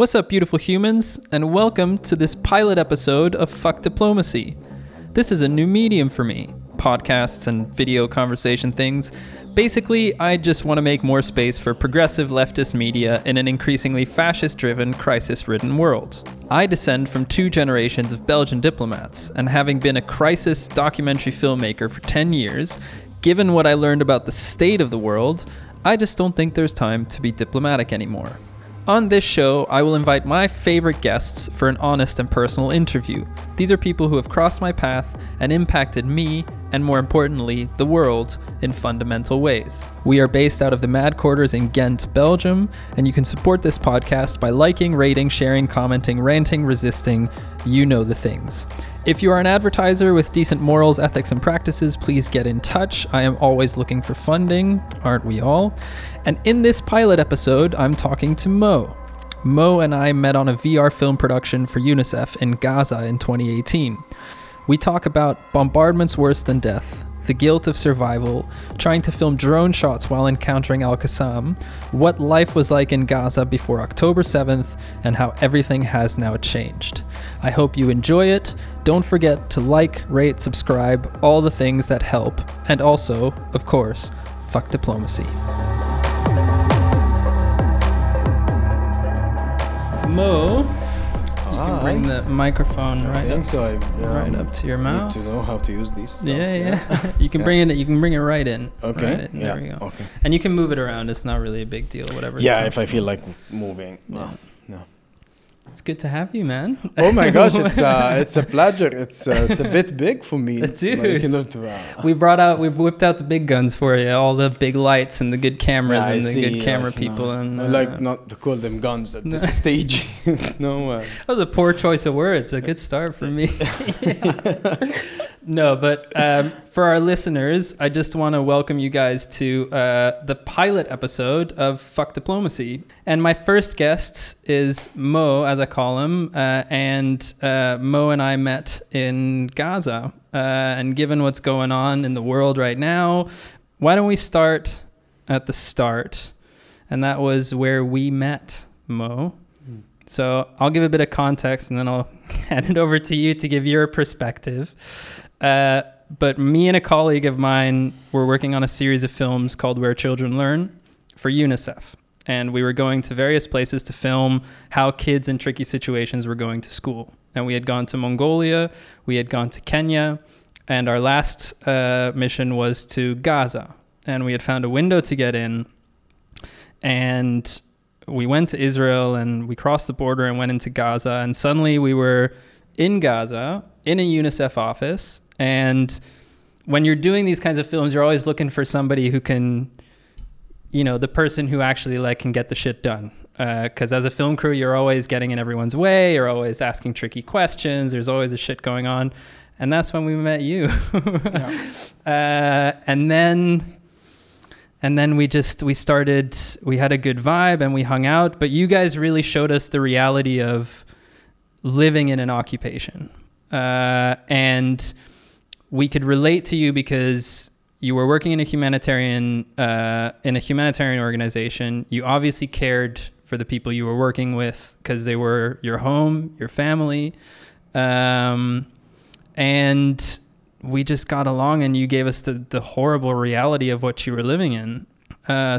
What's up, beautiful humans, and welcome to this pilot episode of Fuck Diplomacy. This is a new medium for me, podcasts and video conversation things. Basically, I just want to make more space for progressive leftist media in an increasingly fascist-driven, crisis-ridden world. I descend from two generations of Belgian diplomats, and having been a crisis documentary filmmaker for 10 years, given what I learned about the state of the world, I just don't think there's time to be diplomatic anymore. On this show, I will invite my favorite guests for an honest and personal interview. These are people who have crossed my path and impacted me, and more importantly, the world, in fundamental ways. We are based out of the Mad Quarters in Ghent, Belgium, and you can support this podcast by liking, rating, sharing, commenting, ranting, resisting, you know the things. If you are an advertiser with decent morals, ethics, and practices, please get in touch. I am always looking for funding, aren't we all? And in this pilot episode, I'm talking to Mo. Mo and I met on a VR film production for UNICEF in Gaza in 2018. We talk about bombardments worse than death, the guilt of survival, trying to film drone shots while encountering Al Qassam, what life was like in Gaza before October 7th, and how everything has now changed. I hope you enjoy it. Don't forget to like, rate, subscribe, all the things that help. And also, of course, fuck diplomacy. Mo, you can bring the microphone right up to your mouth. Need to know how to use these stuff. Yeah. You can bring it right in. Okay. Right in. Yeah. There we go. Okay. And you can move it around. It's not really a big deal. Whatever. Yeah, if I feel like moving. Yeah. No. It's good to have you, man. Oh my gosh, it's a pleasure. It's a bit big for me. Dude, like, you know, we whipped out the big guns for you. All the big lights and the good cameras people. No. And I not to call them guns at this stage. No. That was a poor choice of words. A good start for me. No, but for our listeners, I just want to welcome you guys to the pilot episode of Fuck Diplomacy. And my first guest is Mo, as I call him. And Mo and I met in Gaza. And given what's going on in the world right now, why don't we start at the start? And that was where we met, Mo. So I'll give a bit of context and then I'll hand it over to you to give your perspective. But me and a colleague of mine were working on a series of films called Where Children Learn for UNICEF. And we were going to various places to film how kids in tricky situations were going to school. And we had gone to Mongolia, we had gone to Kenya, and our last mission was to Gaza. And we had found a window to get in, and we went to Israel, and we crossed the border and went into Gaza. And suddenly we were in Gaza, in a UNICEF office. And when you're doing these kinds of films, you're always looking for somebody who can, you know, the person who actually like can get the shit done. Because as a film crew, you're always getting in everyone's way. You're always asking tricky questions. There's always a shit going on. And that's when we met you. Yeah. And then we had a good vibe and we hung out. But you guys really showed us the reality of living in an occupation. And we could relate to you because you were working in a humanitarian organization. You obviously cared for the people you were working with because they were your home, your family. And we just got along and you gave us the horrible reality of what you were living in.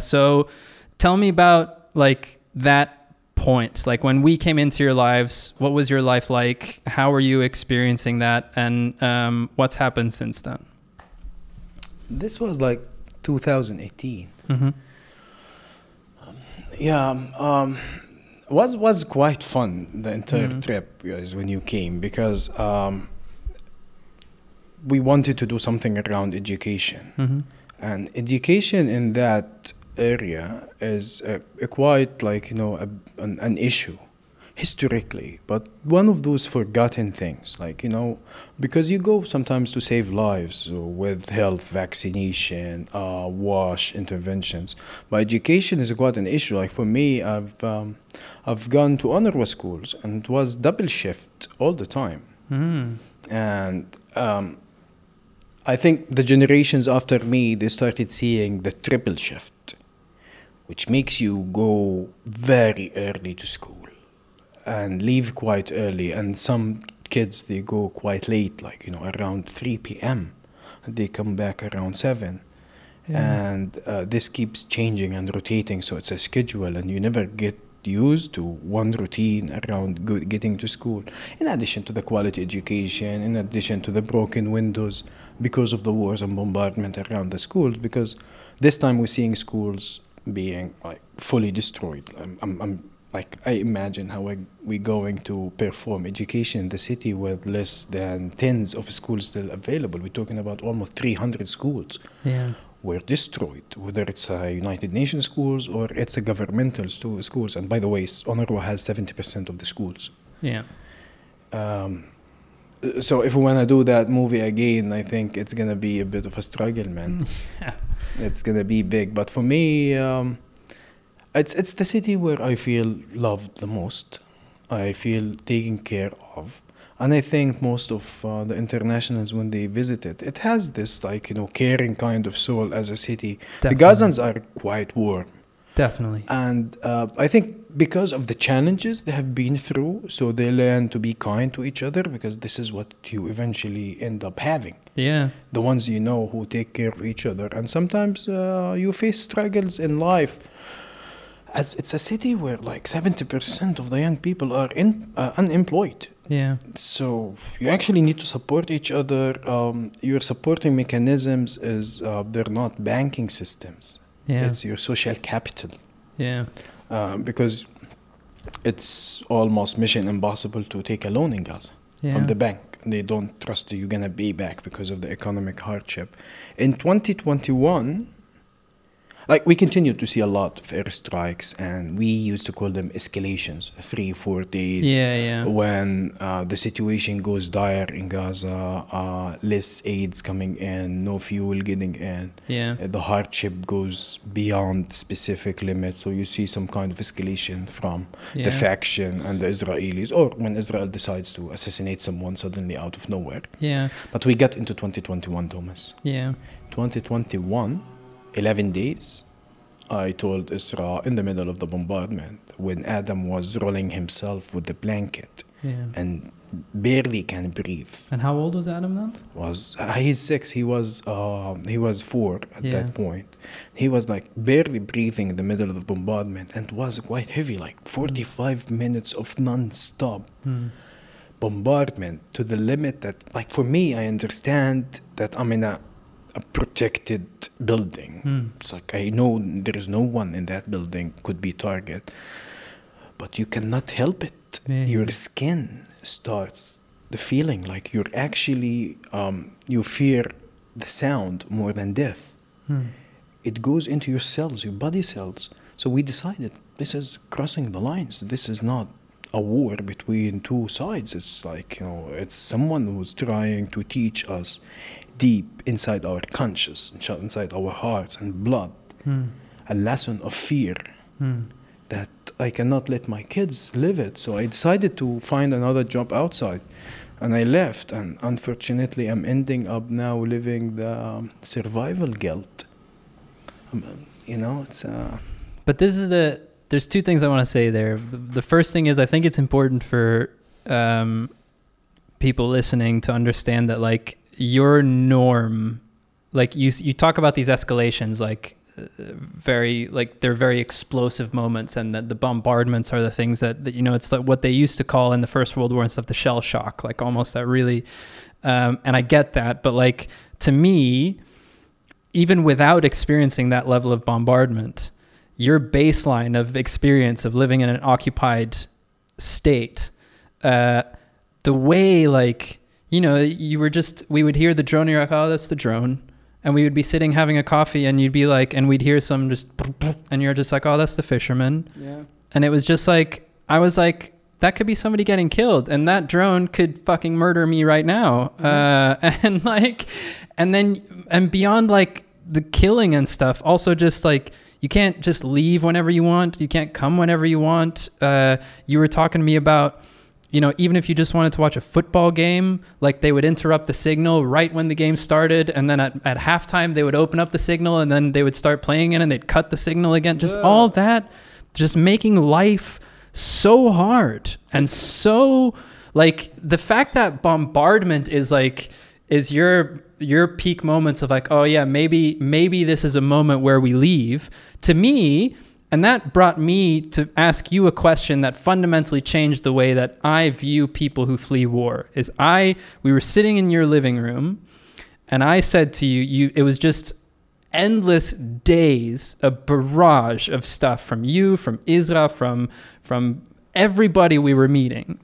So tell me about like that point, like when we came into your lives, what was your life like? How were you experiencing that? And what's happened since then? This was like 2018. Mm-hmm. Was quite fun, the entire trip, guys, when you came, because we wanted to do something around education. Mm-hmm. And education in that area is a quite like, you know, an issue historically, but one of those forgotten things, like, you know, because you go sometimes to save lives with health, vaccination, WASH interventions, but education is quite an issue. Like for me, I've gone to UNRWA schools and it was double shift all the time. Mm. And I think the generations after me, they started seeing the triple shift, which makes you go very early to school. and leave quite early, and some kids, they go quite late, like, you know, around 3 p.m. They come back around 7. Yeah. And this keeps changing and rotating, so it's a schedule, and you never get used to one routine around getting to school. In addition to the quality education, in addition to the broken windows because of the wars and bombardment around the schools, because this time we're seeing schools being like fully destroyed. I imagine how we're going to perform education in the city with less than tens of schools still available. We're talking about almost 300 schools were destroyed, whether it's a United Nations schools or it's a governmental schools. And by the way, UNRWA has 70% of the schools. Yeah. So if we want to do that movie again, I think it's going to be a bit of a struggle, man. It's going to be big. But for me... It's the city where I feel loved the most. I feel taken care of. And I think most of the internationals, when they visit it, it has this, like, you know, caring kind of soul as a city. Definitely. The Gazans are quite warm. Definitely. And I think because of the challenges they have been through, so they learn to be kind to each other, because this is what you eventually end up having. Yeah. The ones you know who take care of each other. And sometimes you face struggles in life. It's a city where like 70% of the young people are unemployed. Yeah. So you actually need to support each other. Your supporting mechanisms is they're not banking systems. Yeah. It's your social capital. Yeah. Because it's almost mission impossible to take a loan in Gaza from the bank. They don't trust you're gonna pay back because of the economic hardship. In 2021. Like, we continue to see a lot of airstrikes, and we used to call them escalations, 3-4 days. When the situation goes dire in Gaza, less aids coming in, no fuel getting in. Yeah. The hardship goes beyond specific limits. So you see some kind of escalation from the faction and the Israelis, or when Israel decides to assassinate someone suddenly out of nowhere. Yeah. But we got into 2021, Thomas. Yeah. 2021... 11 days, I told Isra in the middle of the bombardment, when Adam was rolling himself with the blanket and barely can breathe. And how old was Adam then? He's 6. He was 4 at that point. He was like barely breathing in the middle of the bombardment, and was quite heavy, like 45 minutes of non-stop bombardment, to the limit that, like, for me, I understand that I'm in a protected building. It's like, I know there is no one in that building could be target, but you cannot help it. Your skin starts the feeling like you're actually you fear the sound more than death. It goes into your cells, your body cells. So we decided this is crossing the lines. This is not a war between two sides. It's like, you know, it's someone who's trying to teach us deep inside our conscious, inside our hearts and blood, a lesson of fear that I cannot let my kids live it. So I decided to find another job outside, and I left. And unfortunately, I'm ending up now living the survival guilt. You know, it's. But this is the. There's two things I want to say there. The first thing is, I think it's important for people listening to understand that, like, your norm, like you talk about these escalations, like very, like they're very explosive moments, and that the bombardments are the things that you know, it's like what they used to call in the First World War and stuff, the shell shock, like almost that really, and I get that, but like to me, even without experiencing that level of bombardment, your baseline of experience of living in an occupied state, the way, like, you know, we would hear the drone, you're like, oh, that's the drone. And we would be sitting having a coffee, and you'd be like, and we'd hear some just, and you're just like, oh, that's the fisherman. Yeah. And it was just like, I was like, that could be somebody getting killed, and that drone could fucking murder me right now. And like, and then, and beyond like the killing and stuff, also just like, you can't just leave whenever you want. You can't come whenever you want. You were talking to me about, you know, even if you just wanted to watch a football game, like they would interrupt the signal right when the game started. And then at halftime, they would open up the signal, and then they would start playing it, and they'd cut the signal again. Just all that, just making life so hard, and so like the fact that bombardment is like is your peak moments of like, oh yeah, maybe this is a moment where we leave, to me. And that brought me to ask you a question that fundamentally changed the way that I view people who flee war. Is we were sitting in your living room, and I said to you, it was just endless days, a barrage of stuff from you, from Isra, from everybody we were meeting,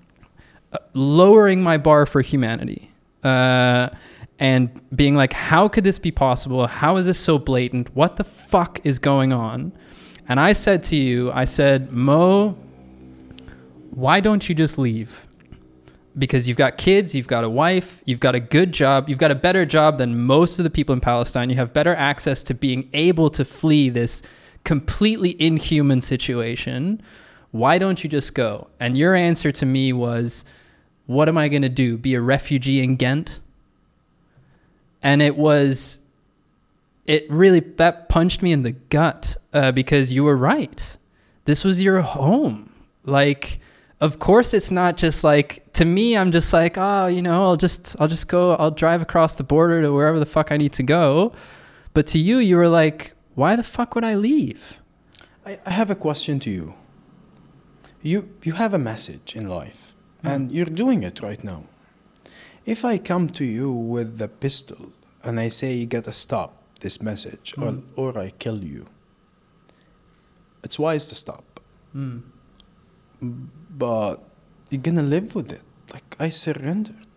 lowering my bar for humanity, and being like, how could this be possible? How is this so blatant? What the fuck is going on? And I said to you, I said, Mo, why don't you just leave? Because you've got kids, you've got a wife, you've got a good job, you've got a better job than most of the people in Palestine. You have better access to being able to flee this completely inhuman situation. Why don't you just go? And your answer to me was, what am I going to do? Be a refugee in Ghent? And it really, that punched me in the gut, because you were right. This was your home. Like, of course it's not just like, to me, I'm just like, oh, you know, I'll just go, I'll drive across the border to wherever the fuck I need to go. But to you, you were like, why the fuck would I leave? I have a question to you. You have a message in life, and you're doing it right now. If I come to you with a pistol and I say, you gotta stop this message, or I kill you, it's wise to stop. But you're gonna live with it. Like, I surrendered.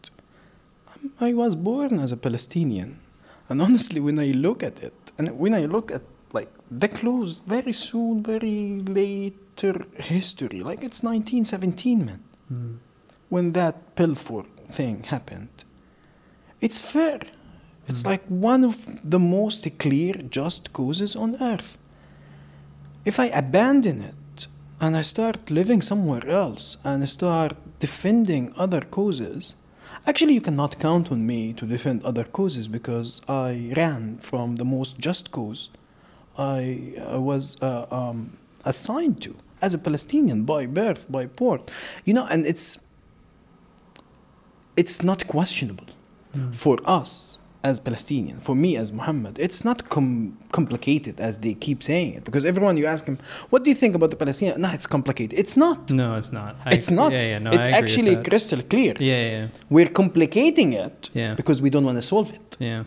I was born as a Palestinian, and honestly, when I look at it, and when I look at like the closed very soon, very later history, like it's 1917, man, when that Balfour thing happened, it's fair. It's like one of the most clear, just causes on earth. If I abandon it and I start living somewhere else and I start defending other causes, actually you cannot count on me to defend other causes because I ran from the most just cause I was assigned to as a Palestinian by birth, by birth. You know, and it's not questionable for us. As Palestinian, for me as Muhammad, it's not complicated as they keep saying it. Because everyone, you ask him, what do you think about the Palestinians? No, it's complicated. It's not. No, it's not. It's not. Yeah, no, it's actually crystal clear. Yeah. We're complicating it because we don't want to solve it. Yeah.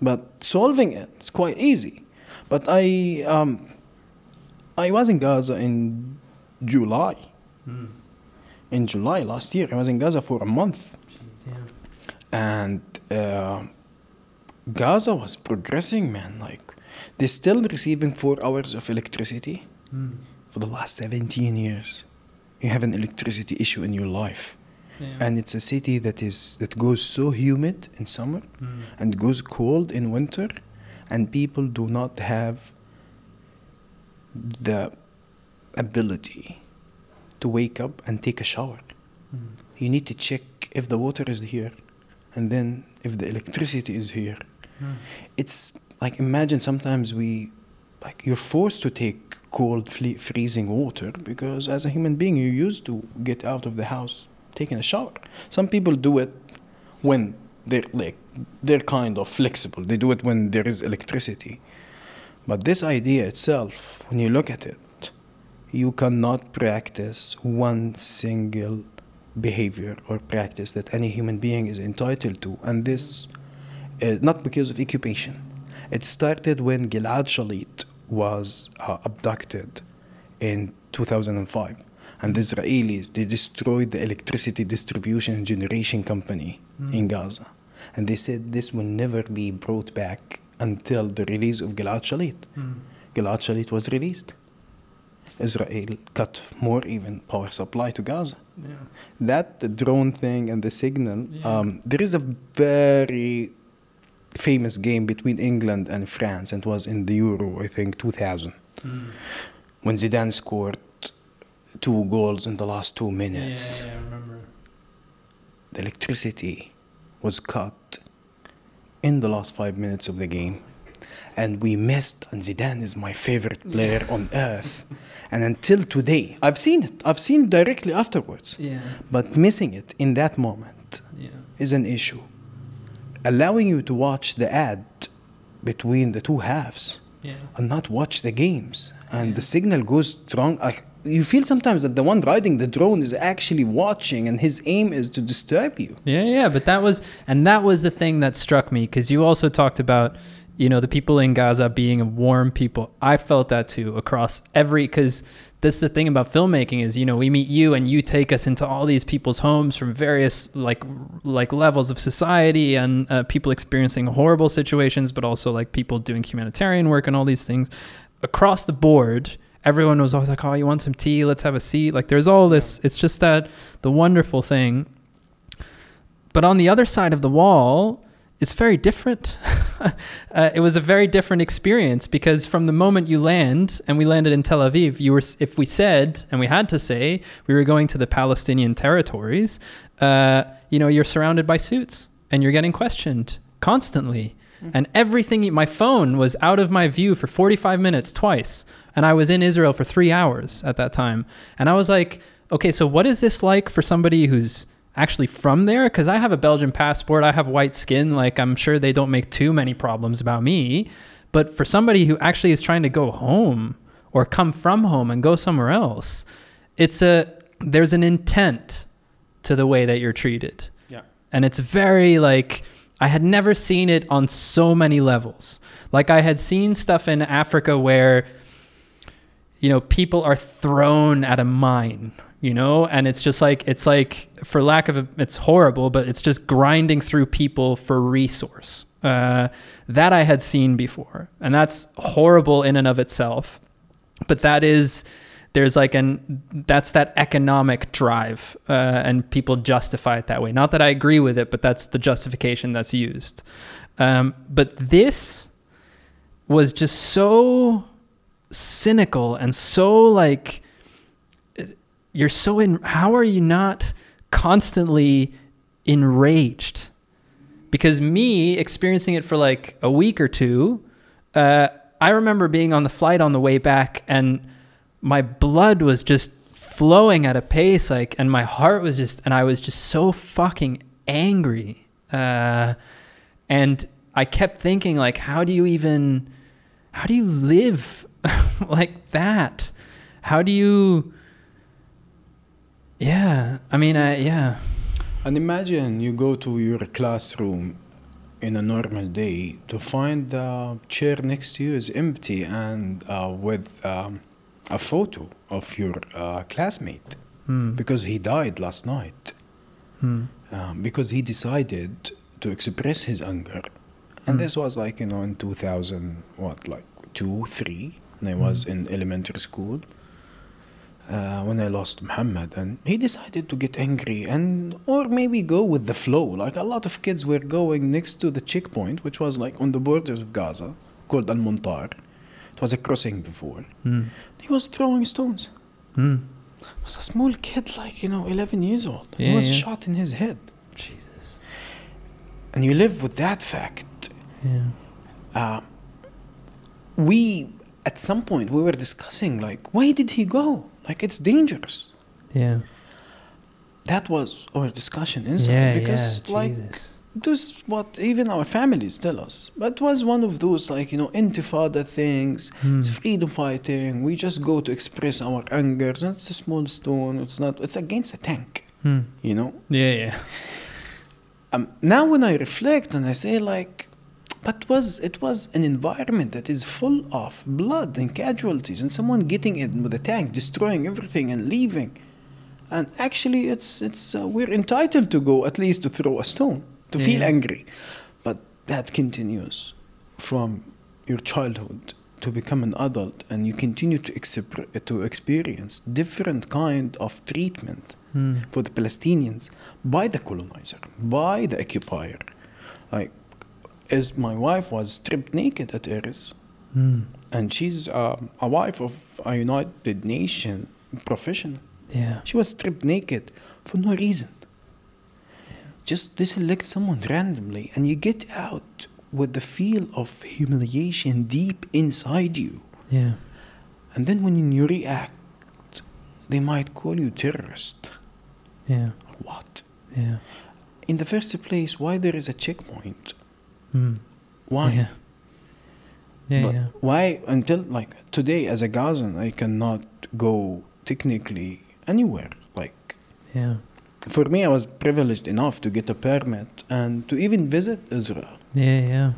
But solving it is quite easy. But I was in Gaza in July. In July last year, I was in Gaza for a month. Jeez, and Gaza was progressing, man. Like, they're still receiving 4 hours of electricity for the last 17 years. You have an electricity issue in your life. Yeah. And it's a city that goes so humid in summer and goes cold in winter, and people do not have the ability to wake up and take a shower. You need to check if the water is here, and then if the electricity is here. It's like, imagine sometimes you're forced to take cold, freezing water because as a human being, you used to get out of the house, taking a shower. Some people do it when they're kind of flexible. They do it when there is electricity. But this idea itself, when you look at it, you cannot practice one single behavior or practice that any human being is entitled to. And this, not because of occupation. It started when Gilad Shalit was abducted in 2005. And the Israelis, they destroyed the electricity distribution and generation company in Gaza. And they said this will never be brought back until the release of Gilad Shalit. Gilad Shalit was released. Israel cut more even power supply to Gaza. Yeah. That the drone thing and the signal, there is a very famous game between England and France, and it was in the Euro, I think, 2000, when Zidane scored 2 goals in the last 2 minutes. Yeah, I remember. The electricity was cut in the last 5 minutes of the game. and we missed, and Zidane is my favorite player on earth. And until today, I've seen it. I've seen it directly afterwards. Yeah. But missing it in that moment is an issue. Allowing you to watch the ad between the two halves and not watch the games. And the signal goes strong. You feel sometimes that the one riding the drone is actually watching, and his aim is to disturb you. Yeah. But that was the thing that struck me, because you also talked about, you know, the people in Gaza being a warm people. I felt that too across because that's the thing about filmmaking is, you know, we meet you and you take us into all these people's homes from various like levels of society, and people experiencing horrible situations, but also like people doing humanitarian work and all these things across the board. Everyone was always like, oh, you want some tea? Let's have a seat. Like there's all this. It's just that the wonderful thing. But on the other side of the wall, it's very different. It was a very different experience, because from the moment you land, and we landed in Tel Aviv, if we said, and we had to say, we were going to the Palestinian territories, you know, you're surrounded by suits and you're getting questioned constantly. And everything, my phone was out of my view for 45 minutes twice. And I was in Israel for 3 hours at that time. And I was like, okay, so what is this like for somebody who's actually from there? Because I have a Belgian passport, I have white skin, like I'm sure they don't make too many problems about me. But for somebody who actually is trying to go home or come from home and go somewhere else, there's an intent to the way that you're treated. Yeah. And it's very like, I had never seen it on so many levels. Like I had seen stuff in Africa where, you know, people are thrown at a mine, you know, and it's like for lack of it's horrible, but it's just grinding through people for resource. That I had seen before, and that's horrible in and of itself. But that's that economic drive, and people justify it that way. Not that I agree with it, but that's the justification that's used. But this was just so cynical and so like, you're so how are you not constantly enraged? Because me experiencing it for like a week or two, I remember being on the flight on the way back, and my blood was just flowing at a pace, like, and my heart was just, and I was just so fucking angry. And I kept thinking, like, how do you live like that? How do you, yeah. And imagine you go to your classroom in a normal day to find the chair next to you is empty and with a photo of your classmate because he died last night because he decided to express his anger. And this was like, you know, in 2000, like 2003, and I was in elementary school when I lost Muhammad, and he decided to get angry or maybe go with the flow. Like a lot of kids were going next to the checkpoint, which was like on the borders of Gaza, called Al-Muntar. It was a crossing before. He was throwing stones. It was a small kid, like, you know, 11 years old. Yeah, he was shot in his head. Jesus. And you live with that fact. Yeah. We, at some point, we were discussing, like, why did he go? Like, it's dangerous. Yeah. That was our discussion inside. Yeah, because, yeah, like, Jesus. This is what even our families tell us. But it was one of those, like, you know, Intifada things, it's freedom fighting. We just go to express our anger. It's a small stone. It's against a tank, you know? Yeah. Now when I reflect and I say, like, but it was an environment that is full of blood and casualties and someone getting in with a tank, destroying everything and leaving. And actually, it's we're entitled to go at least to throw a stone. To feel angry. But that continues from your childhood to become an adult, and you continue to experience different kind of treatment for the Palestinians by the colonizer, by the occupier. Like, as my wife was stripped naked at Erez, and she's a wife of a United Nations professional. Yeah. She was stripped naked for no reason. Just select someone randomly and you get out with the feel of humiliation deep inside you. Yeah. And then when you react, they might call you terrorist. Yeah. What? Yeah. In the first place, why there is a checkpoint? Mm. Why? Yeah. Yeah, but yeah. Why until like today as a Gazan I cannot go technically anywhere. Like yeah. For me I was privileged enough to get a permit and to even visit Israel. Yeah, yeah.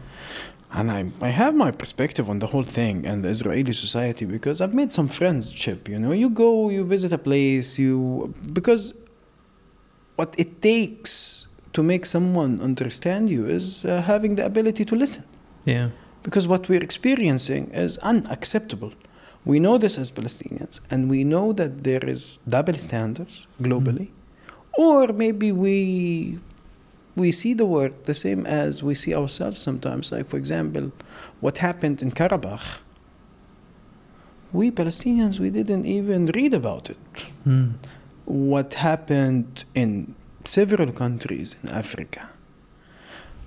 And I have my perspective on the whole thing and the Israeli society because I've made some friendship, you know. You go, you visit a place, you because what it takes to make someone understand you is having the ability to listen. Yeah. Because what we're experiencing is unacceptable. We know this as Palestinians, and we know that there is double standards globally, or maybe we see the world the same as we see ourselves sometimes. Like, for example, what happened in Karabakh. We Palestinians, we didn't even read about it. Mm. What happened in several countries in Africa.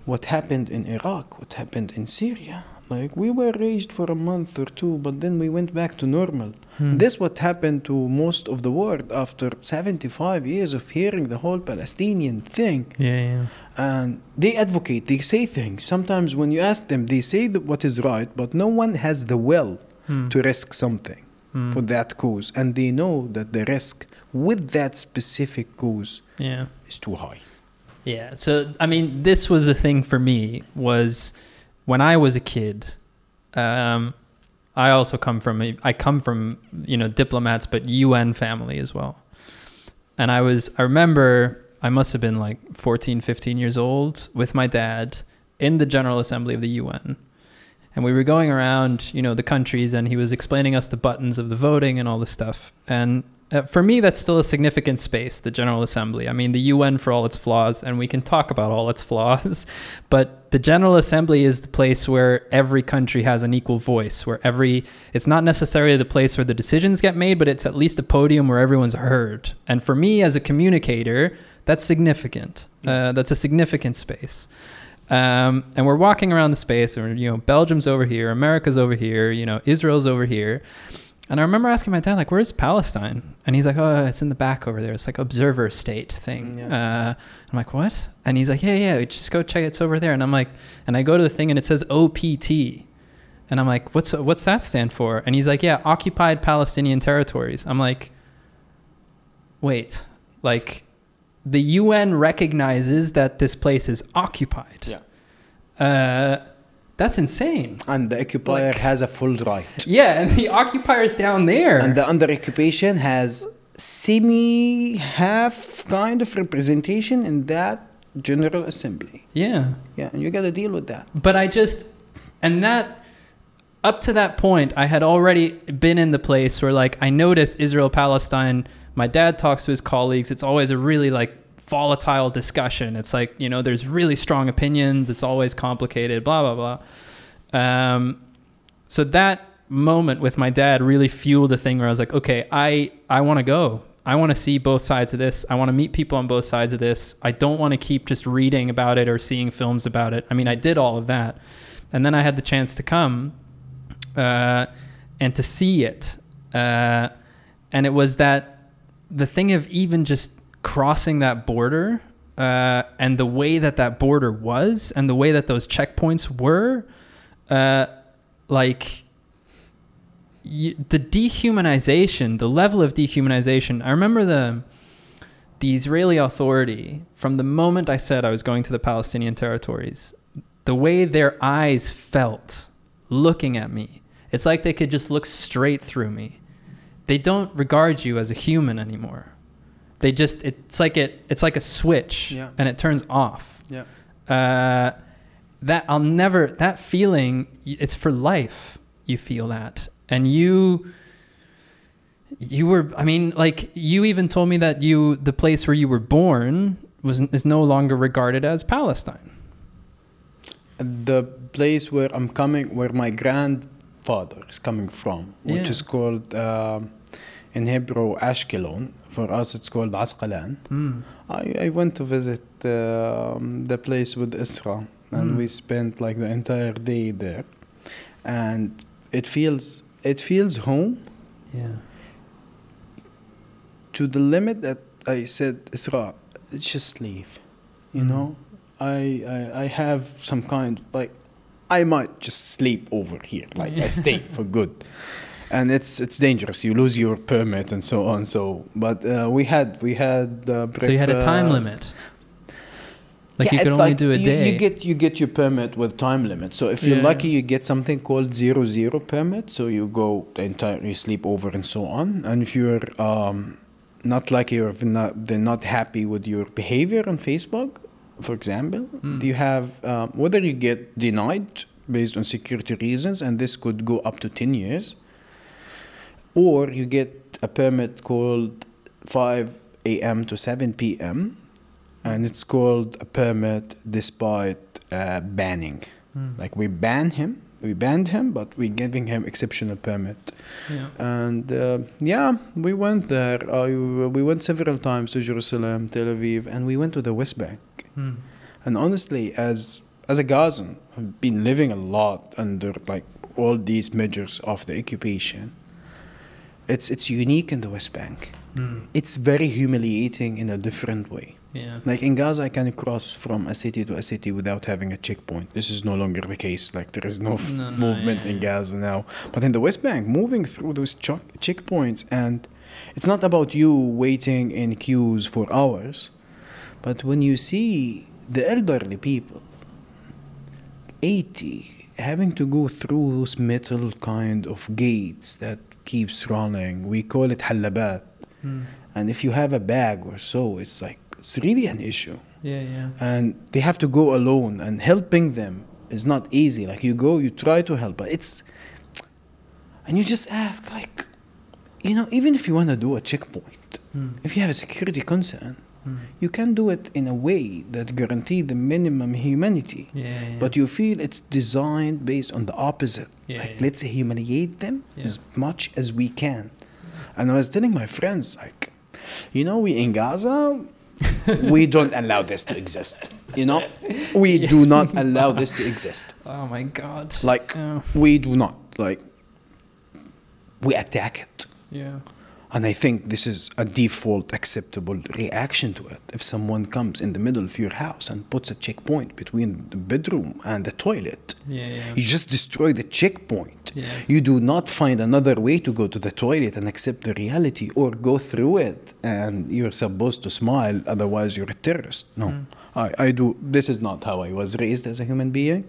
What happened in Iraq, what happened in Syria. Like, we were raged for a month or two, but then we went back to normal. Mm. This what happened to most of the world after 75 years of hearing the whole Palestinian thing. Yeah, yeah. And they advocate, they say things. Sometimes when you ask them, they say that what is right, but no one has the will to risk something for that cause. And they know that the risk with that specific cause is too high. Yeah, so, I mean, this was the thing for me, was when I was a kid, I also come from, you know, diplomats, but UN family as well. And I remember, I must have been like 14, 15 years old with my dad in the General Assembly of the UN. And we were going around, you know, the countries, and he was explaining us the buttons of the voting and all this stuff. And for me, that's still a significant space, the General Assembly. I mean, the UN for all its flaws, and we can talk about all its flaws, but the General Assembly is the place where every country has an equal voice, where it's not necessarily the place where the decisions get made, but it's at least a podium where everyone's heard. And for me, as a communicator, that's significant. That's a significant space. And we're walking around the space, and, you know, Belgium's over here, America's over here, you know, Israel's over here. And I remember asking my dad, like, where's Palestine? And he's like, oh, it's in the back over there. It's like observer state thing. Yeah. I'm like, what? And he's like, yeah, just go check it. It's over there. And I'm like, and I go to the thing and it says OPT. And I'm like, what's that stand for? And he's like, yeah, occupied Palestinian territories. I'm like, wait, like the UN recognizes that this place is occupied. Yeah. That's insane. And the occupier has a full right. Yeah, and the occupier is down there. And the under occupation has half kind of representation in that General Assembly. Yeah. Yeah, and you got to deal with that. But up to that point, I had already been in the place where, like, I notice Israel, Palestine, my dad talks to his colleagues. It's always a really, like, volatile discussion. It's like, you know, there's really strong opinions. It's always complicated, blah, blah, blah. So that moment with my dad really fueled a thing where I was like, okay, I want to go. I want to see both sides of this. I want to meet people on both sides of this. I don't want to keep just reading about it or seeing films about it. I mean, I did all of that. And then I had the chance to come and to see it. And it was that the thing of even just crossing that border and the way that border was and the way that those checkpoints were, the dehumanization, the level of dehumanization. I remember the Israeli authority, from the moment I said I was going to the Palestinian territories, the way their eyes felt looking at me. It's like they could just look straight through me. They don't regard you as a human anymore. They just, it's like a switch, yeah, and it turns off. Yeah. That feeling, it's for life. You feel that. And you even told me that the place where you were born is no longer regarded as Palestine. The place where I'm coming, where my grandfather is coming from, which is called, in Hebrew, Ashkelon. For us, it's called Asqalan. I went to visit the place with Isra and we spent like the entire day there, and it feels home. Yeah. To the limit that I said, Isra, let's just leave. You know, I have some kind of, like, I might just sleep over here. Like, I stay for good. And it's dangerous. You lose your permit and so on. So, but we had breakfast. So you had a time limit. Like, yeah, you could only do a day. You get your permit with time limit. So if you're lucky, you get something called 0-0 permit. So you go the entire, you sleep over and so on. And if you're not lucky or they're not happy with your behavior on Facebook, for example, you have whether you get denied based on security reasons, and this could go up to 10 years, or you get a permit called 5 a.m. to 7 p.m., and it's called a permit despite banning. Like, we banned him, but we're giving him exceptional permit. Yeah. And we went there. We went several times to Jerusalem, Tel Aviv, and we went to the West Bank. And honestly, as a Gazan, I've been living a lot under like all these measures of the occupation. It's unique in the West Bank. It's very humiliating in a different way. Yeah. Like in Gaza, I can cross from a city to a city without having a checkpoint. This is no longer the case. Like, there is no movement in Gaza now. But in the West Bank, moving through those checkpoints, and it's not about you waiting in queues for hours. But when you see the elderly people, 80, having to go through those metal kind of gates that keeps running, we call it halabat. And if you have a bag or so, it's like, it's really an issue. Yeah. And they have to go alone, and helping them is not easy. Like, you go, you try to help, but it's, and you just ask, like, you know, even if you want to do a checkpoint, if you have a security concern, you can do it in a way that guarantees the minimum humanity. Yeah. But you feel it's designed based on the opposite. Yeah. Let's humiliate them as much as we can. And I was telling my friends, like, you know, we in Gaza, we don't allow this to exist. You know, we do not allow this to exist. Oh, my God. Like, we do not. Like, we attack it. Yeah. And I think this is a default acceptable reaction to it. If someone comes in the middle of your house and puts a checkpoint between the bedroom and the toilet, you just destroy the checkpoint. Yeah. You do not find another way to go to the toilet and accept the reality or go through it. And you're supposed to smile, otherwise you're a terrorist. No, I do. This is not how I was raised as a human being.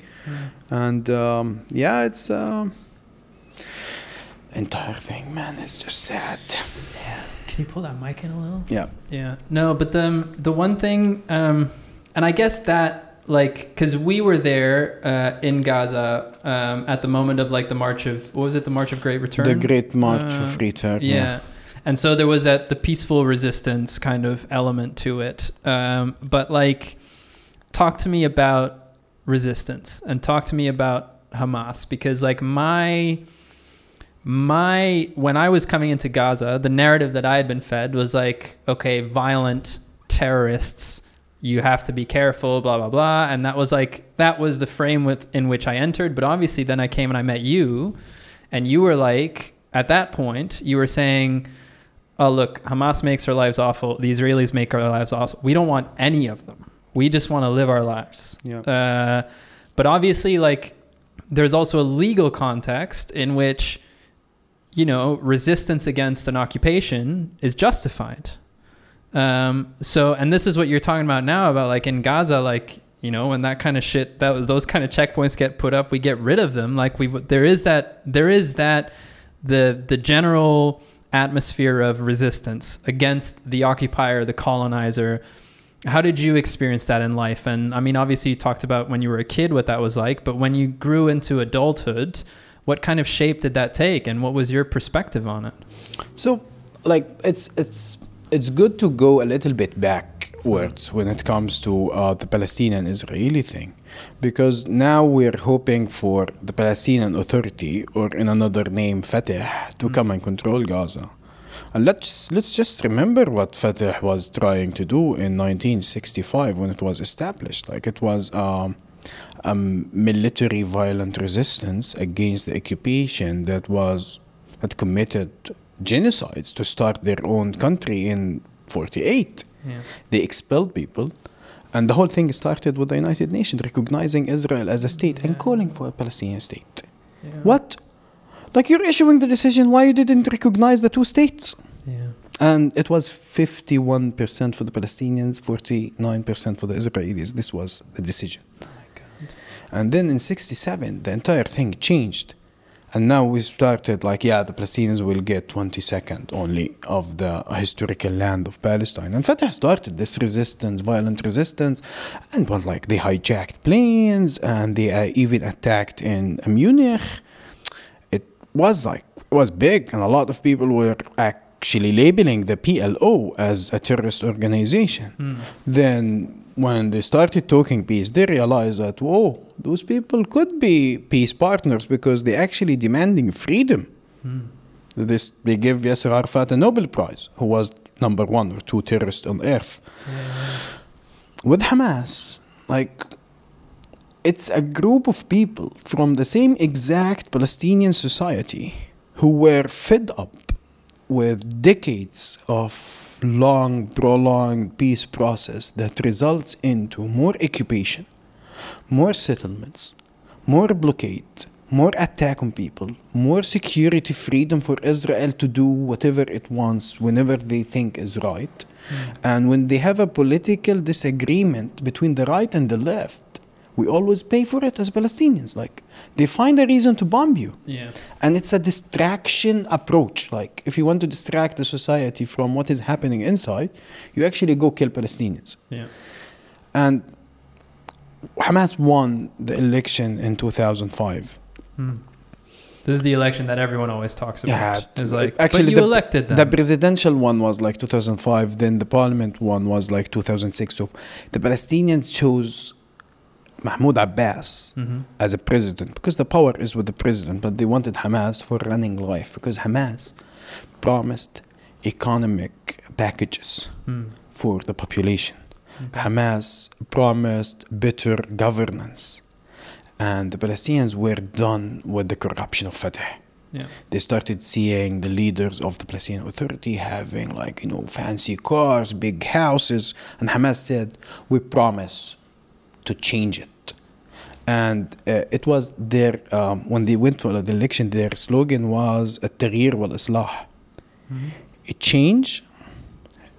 And it's... entire thing, man, it's just sad. Yeah. Can you pull that mic in a little? Yeah. No, but the one thing, and I guess that, like, because we were there in Gaza at the moment of, like, the March of Great Return? The Great March of Return. Yeah. And so there was the peaceful resistance kind of element to it. But, like, talk to me about resistance and talk to me about Hamas, because, like, when I was coming into Gaza, the narrative that I had been fed was like, okay, violent terrorists, you have to be careful, blah, blah, blah. And that was the frame in which I entered. But obviously then I came and I met you, and you were like, at that point, you were saying, oh, look, Hamas makes our lives awful. The Israelis make our lives awful. We don't want any of them. We just want to live our lives. Yeah. But obviously, like, there's also a legal context in which, you know, resistance against an occupation is justified. So, and this is what you're talking about now, about like in Gaza, like, you know, when that kind of shit, those kind of checkpoints get put up, we get rid of them. Like, there is the general atmosphere of resistance against the occupier, the colonizer. How did you experience that in life? And I mean, obviously you talked about when you were a kid, what that was like, but when you grew into adulthood, what kind of shape did that take, and what was your perspective on it? So, like, it's good to go a little bit backwards when it comes to the Palestinian-Israeli thing, because now we're hoping for the Palestinian Authority, or in another name, Fateh, to come and control Gaza. And let's just remember what Fateh was trying to do in 1965 when it was established. Like, it was military violent resistance against the occupation that committed genocides to start their own country in 1948. Yeah. They expelled people. And the whole thing started with the United Nations recognizing Israel as a state and calling for a Palestinian state. Yeah. What? Like, you're issuing the decision why you didn't recognize the two states. Yeah. And it was 51% for the Palestinians, 49% for the Israelis. This was the decision. Oh my God. And then in 1967, the entire thing changed. And now we started like, yeah, the Palestinians will get 22nd only of the historical land of Palestine. And Fateh started this resistance, violent resistance, and like they hijacked planes and they even attacked in Munich. It was big, and a lot of people were actually labeling the PLO as a terrorist organization. Mm. Then when they started talking peace, they realized that, whoa, those people could be peace partners because they're actually demanding freedom. Mm. They gave Yasser Arafat a Nobel Prize, who was number 1 or 2 terrorist on earth. Mm. With Hamas, it's a group of people from the same exact Palestinian society who were fed up with decades of long, prolonged peace process that results into more occupation, more settlements, more blockade, more attack on people, more security, freedom for Israel to do whatever it wants whenever they think is right. Mm. And when they have a political disagreement between the right and the left, we always pay for it as Palestinians. They find a reason to bomb you. Yeah. And it's a distraction approach. If you want to distract the society from what is happening inside, you actually go kill Palestinians. Yeah. And Hamas won the election in 2005. Hmm. This is the election that everyone always talks about. Yeah. It's actually, but you elected them. The presidential one was 2005. Then the parliament one was 2006. So the Palestinians chose Mahmoud Abbas as a president because the power is with the president, but they wanted Hamas for running life because Hamas promised economic packages for the population. Okay. Hamas promised better governance, and the Palestinians were done with the corruption of Fatah. Yeah. They started seeing the leaders of the Palestinian Authority having fancy cars, big houses, and Hamas said, "We promise to change it." And it was their, when they went for the election, their slogan was "التغيير والإصلاح."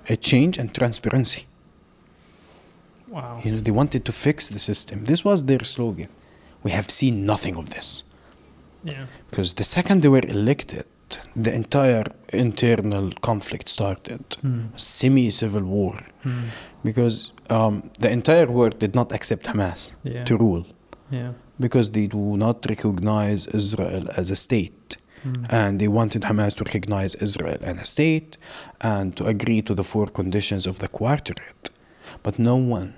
A change and transparency. Wow. They wanted to fix the system. This was their slogan. We have seen nothing of this. Yeah. Because the second they were elected, the entire internal conflict started. Semi-civil war. Because the entire world did not accept Hamas to rule. Yeah. Because they do not recognize Israel as a state. And they wanted Hamas to recognize Israel as a state and to agree to the 4 conditions of the Quartet. But no one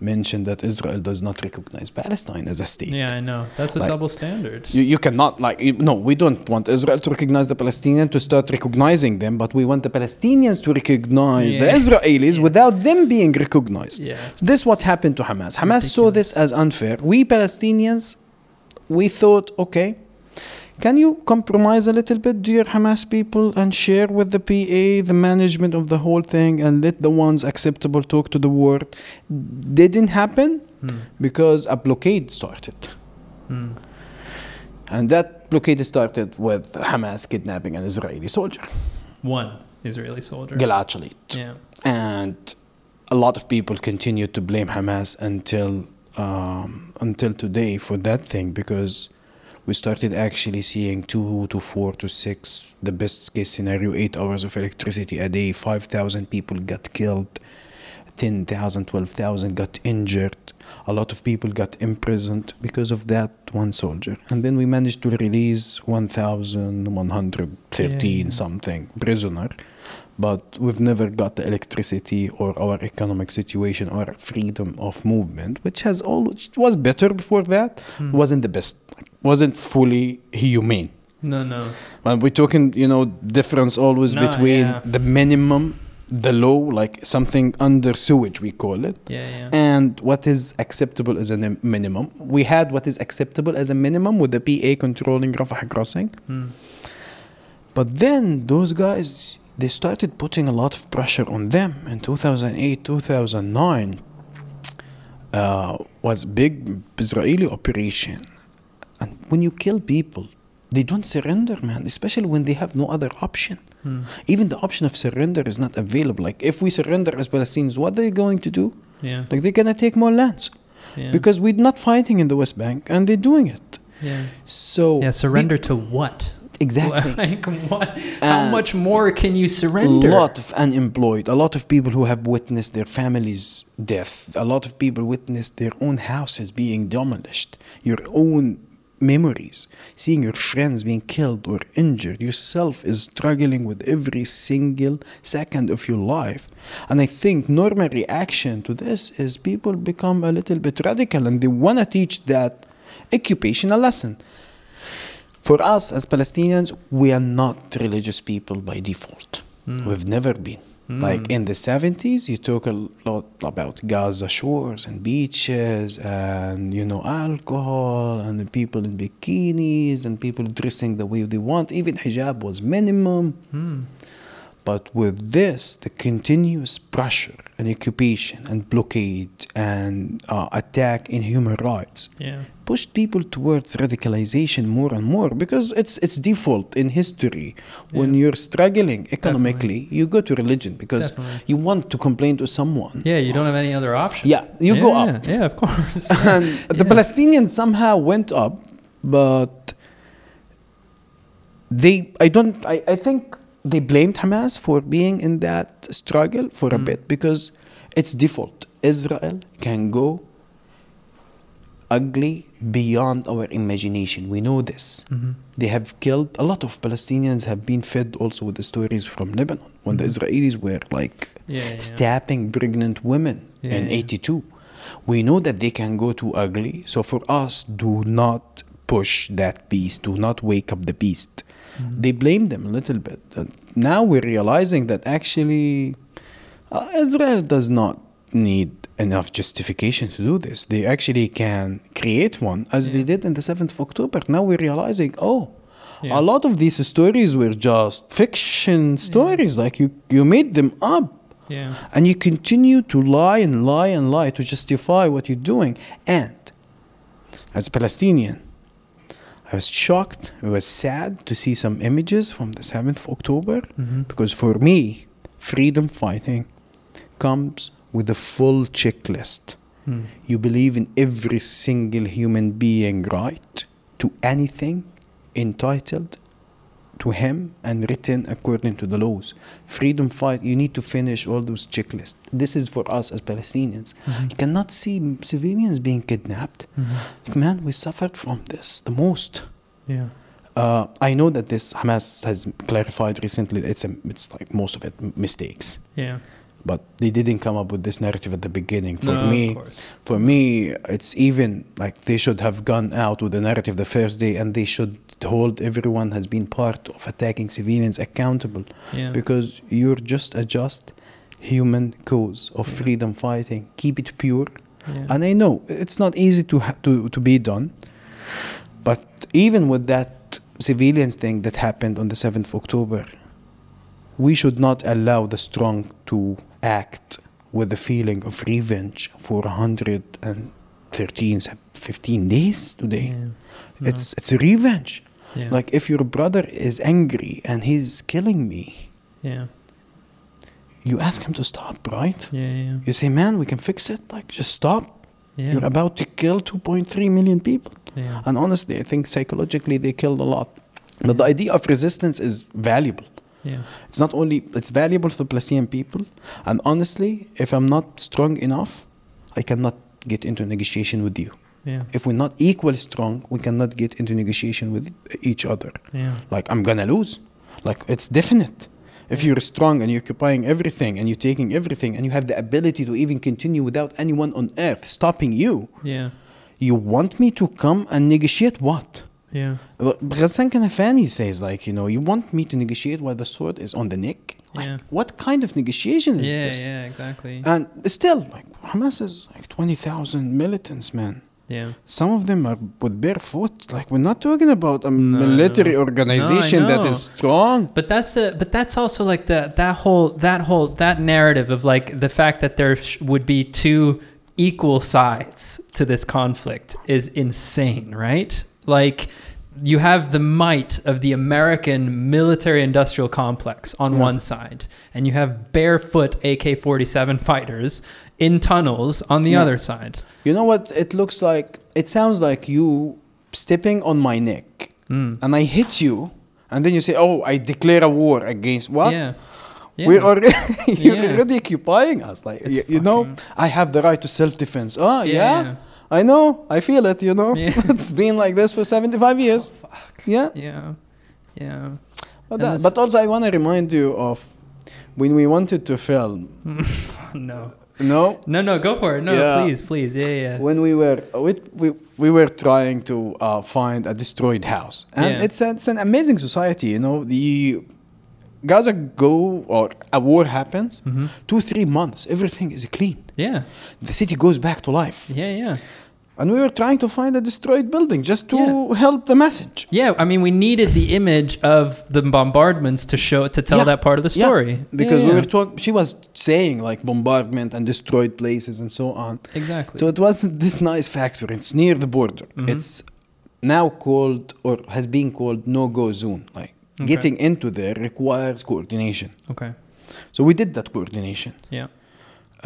mentioned that Israel does not recognize Palestine as a state. Yeah, I know. That's a double standard. You cannot, no, we don't want Israel to recognize the Palestinians to start recognizing them, but we want the Palestinians to recognize the Israelis without them being recognized. Yeah. This is what happened to Hamas. Hamas saw this as unfair. We Palestinians, we thought, okay, can you compromise a little bit, dear Hamas people, and share with the PA the management of the whole thing and let the ones acceptable talk to the world? Didn't happen because a blockade started. And that blockade started with Hamas kidnapping an Israeli soldier. One Israeli soldier. Gilad Shalit. Yeah. And a lot of people continued to blame Hamas until today for that thing, because we started actually seeing 2 to 4 to 6, the best case scenario, 8 hours of electricity a day, 5,000 people got killed, 10,000, 12,000 got injured. A lot of people got imprisoned because of that one soldier. And then we managed to release 1,113 something prisoner. But we've never got the electricity or our economic situation or freedom of movement, which was better before that. Wasn't the best. Wasn't fully humane. No. We're talking, difference always between the minimum the law, like something under sewage, we call it. Yeah. And what is acceptable as a minimum. We had what is acceptable as a minimum with the PA controlling Rafah crossing. Mm. But then those guys, they started putting a lot of pressure on them in 2008, 2009. Was big Israeli operation. And when you kill people, they don't surrender, man, especially when they have no other option. Mm. Even the option of surrender is not available. Like, if we surrender as Palestinians, what are they going to do? Yeah. Like, they're going to take more lands. Yeah. Because we're not fighting in the West Bank, and they're doing it. Yeah. So... yeah, surrender to what? Exactly. Like, what? How much more can you surrender? A lot of unemployed, a lot of people who have witnessed their family's death, a lot of people witnessed their own houses being demolished, your own... memories, seeing your friends being killed or injured, yourself is struggling with every single second of your life. And I think normal reaction to this is people become a little bit radical and they want to teach that occupation a lesson. For us as Palestinians, we are not religious people by default. Mm. We've never been. Mm. Like in the 70s, you talk a lot about Gaza shores and beaches and, you know, alcohol and the people in bikinis and people dressing the way they want. Even hijab was minimum. Mm. But with this, the continuous pressure and occupation and blockade and attack in human rights pushed people towards radicalization more and more, because it's default in history. Yeah. When you're struggling economically, you go to religion because you want to complain to someone. Yeah, you don't have any other option. Yeah, you go up. Yeah, of course. And the Palestinians somehow went up, but I think they blamed Hamas for being in that struggle for a bit, because it's default. Israel can go ugly beyond our imagination. We know this. Mm-hmm. They have killed a lot of Palestinians, have been fed also with the stories from Lebanon when the Israelis were like stabbing pregnant women in 82. We know that they can go too ugly. So for us, do not push that beast. Do not wake up the beast. Mm-hmm. They blame them a little bit. Now we're realizing that actually Israel does not need enough justification to do this. They actually can create one, as they did in the 7th of October. Now we're realizing, a lot of these stories were just fiction stories. Like you made them up. Yeah. And you continue to lie and lie and lie to justify what you're doing. And as a Palestinian, I was shocked, I was sad to see some images from the 7th of October, because for me, freedom fighting comes with a full checklist. Mm. You believe in every single human being right to anything, entitled to him and written according to the laws. Freedom fight, you need to finish all those checklists. This is for us as Palestinians. Mm-hmm. You cannot see civilians being kidnapped. Mm-hmm. Like, man, we suffered from this the most. Yeah. I know that this Hamas has clarified recently that it's like most of it mistakes. Yeah. But they didn't come up with this narrative at the beginning. For me, it's even like they should have gone out with the narrative the first day, and they should hold everyone has been part of attacking civilians accountable, because you're just a just human cause of freedom fighting. Keep it pure. Yeah. And I know it's not easy to be done, but even with that civilians thing that happened on the 7th of October, we should not allow the strong to act with the feeling of revenge for 15 days today. Yeah. It's revenge. Yeah. Like, if your brother is angry and he's killing me, you ask him to stop, right? Yeah. You say, man, we can fix it. Like, just stop. Yeah. You're about to kill 2.3 million people. Yeah. And honestly, I think psychologically they killed a lot. But the idea of resistance is valuable. Yeah. It's not only, it's valuable for the Palestinian people. And honestly, if I'm not strong enough, I cannot get into negotiation with you. Yeah. If we're not equally strong, we cannot get into negotiation with each other. Yeah. Like, I'm gonna lose. Like, it's definite. If you're strong and you're occupying everything and you're taking everything and you have the ability to even continue without anyone on earth stopping you, you want me to come and negotiate what? Yeah. Ghassan Kanafani says, like, you know, you want me to negotiate while the sword is on the neck, Like, what kind of negotiation is this? Yeah, exactly. And still, like, Hamas is like 20,000 militants, man. Yeah. Some of them are with bare foot. Like, we're not talking about a military organization that is strong. But that's the. But that's also like the that whole narrative of like the fact that there would be two equal sides to this conflict is insane, right? Like, you have the might of the American military-industrial complex on one side, and you have barefoot AK-47 fighters in tunnels on the other side. You know what it looks like? It sounds like you stepping on my neck, and I hit you, and then you say, oh, I declare a war against what? Yeah. Yeah. We're already you're already occupying us. Like, you know, I have the right to self-defense. Oh, yeah. I know. I feel it, you know. Yeah. It's been like this for 75 years. Oh, fuck. Yeah. Yeah. Yeah. But also, I want to remind you of when we wanted to film. No, go for it. No, please. Yeah. When we were trying to find a destroyed house. And it's an amazing society, you know. The Gaza or a war happens, 2-3 months, everything is clean. Yeah. The city goes back to life. Yeah. And we were trying to find a destroyed building just to help the message. Yeah, I mean, we needed the image of the bombardments to tell that part of the story. Yeah. Because we were talking, she was saying like bombardment and destroyed places and so on. Exactly. So it wasn't this nice factory. It's near the border. Mm-hmm. It's now called or has been called no-go zone. Like, getting into there requires coordination. Okay. So we did that coordination. Yeah.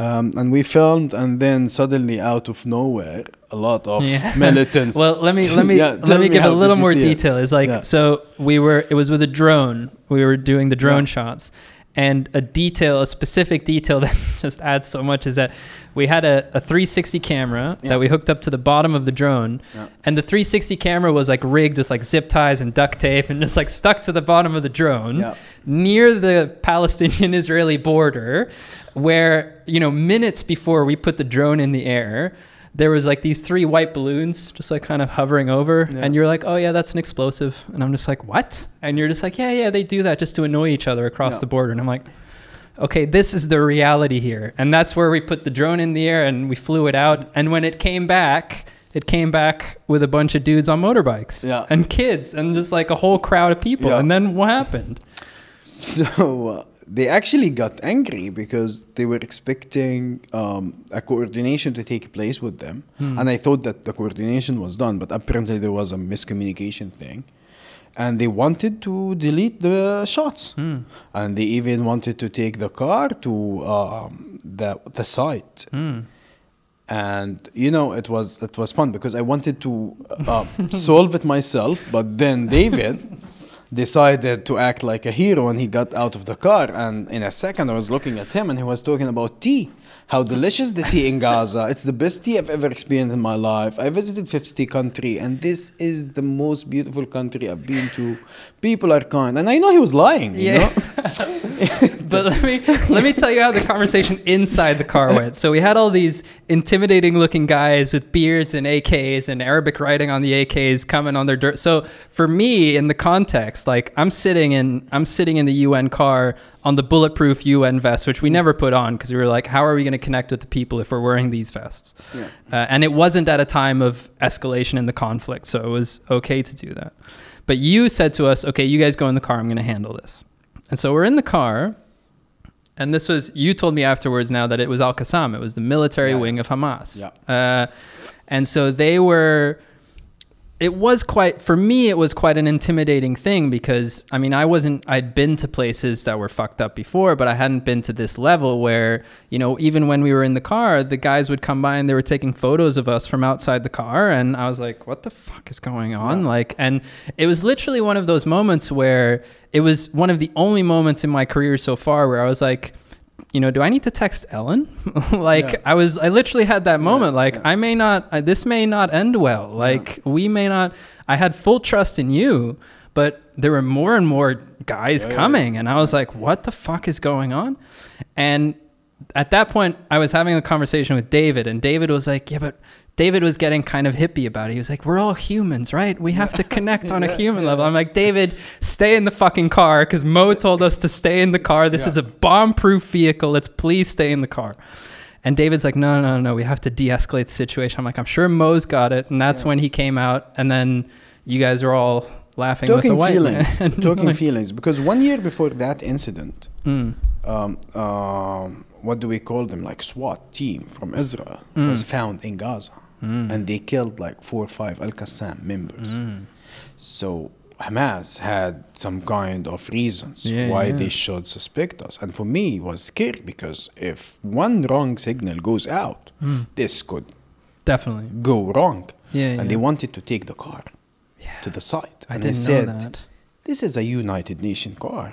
And we filmed, and then suddenly out of nowhere, a lot of militants. Well, let me give a little more detail. It's like, so it was with a drone. We were doing the drone shots, and a specific detail that just adds so much is that we had a 360 camera that we hooked up to the bottom of the drone, and the 360 camera was like rigged with like zip ties and duct tape and just like stuck to the bottom of the drone near the Palestinian-Israeli border, where, you know, minutes before we put the drone in the air, there was like these 3 white balloons just like kind of hovering over, and you're like, oh yeah, that's an explosive. And I'm just like, what? And you're just like, yeah, they do that just to annoy each other across the border. And I'm like, okay, this is the reality here. And that's where we put the drone in the air and we flew it out. And when it came back with a bunch of dudes on motorbikes and kids and just like a whole crowd of people. Yeah. And then what happened? So they actually got angry because they were expecting a coordination to take place with them. And I thought that the coordination was done, but apparently there was a miscommunication thing. And they wanted to delete the shots. And they even wanted to take the car to the site. And, you know, it was fun because I wanted to solve it myself. But then David decided to act like a hero, and he got out of the car. And in a second, I was looking at him, and he was talking about tea. How delicious the tea in Gaza. It's the best tea I've ever experienced in my life. I visited 50 countries, and this is the most beautiful country I've been to. People are kind. And I know he was lying, you know? But let me tell you how the conversation inside the car went. So we had all these intimidating looking guys with beards and AKs and Arabic writing on the AKs coming on their dirt. So for me, in the context, like, I'm sitting in the UN car on the bulletproof UN vest, which we never put on because we were like, how are we going to connect with the people if we're wearing these vests? Yeah. And it wasn't at a time of escalation in the conflict, so it was okay to do that. But you said to us, okay, you guys go in the car, I'm going to handle this. And so we're in the car, and this was, you told me afterwards now that it was Al Qassam, it was the military wing of Hamas. Yeah. And so they were... For me, it was quite an intimidating thing because, I mean, I'd been to places that were fucked up before, but I hadn't been to this level where, you know, even when we were in the car, the guys would come by and they were taking photos of us from outside the car. And I was like, what the fuck is going on? Yeah. Like, and it was literally one of those moments where it was one of the only moments in my career so far where I was like, you know, do I need to text Ellen? Like, yeah. I literally had that moment. Yeah, like, yeah. This may not end well. Like, we may not, I had full trust in you, but there were more and more guys coming. And I was like, what the fuck is going on? And at that point, I was having a conversation with David, and David was like, yeah, but David was getting kind of hippie about it. He was like, we're all humans, right? We have to connect on a human level. I'm like, David, stay in the fucking car, because Mo told us to stay in the car. This is a bomb-proof vehicle. Let's please stay in the car. And David's like, no, we have to de-escalate the situation. I'm like, I'm sure Mo's got it. And that's when he came out. And then you guys are all laughing talking with the feelings, white man. Talking feelings. Because 1 year before that incident, what do we call them? Like SWAT team from Israel was found in Gaza. And they killed like 4 or 5 Al Qassam members. So Hamas had some kind of reasons why they should suspect us. And for me, it was scary because if one wrong signal goes out, this could definitely go wrong. They wanted to take the car to the site. And they said, this is a United Nations car.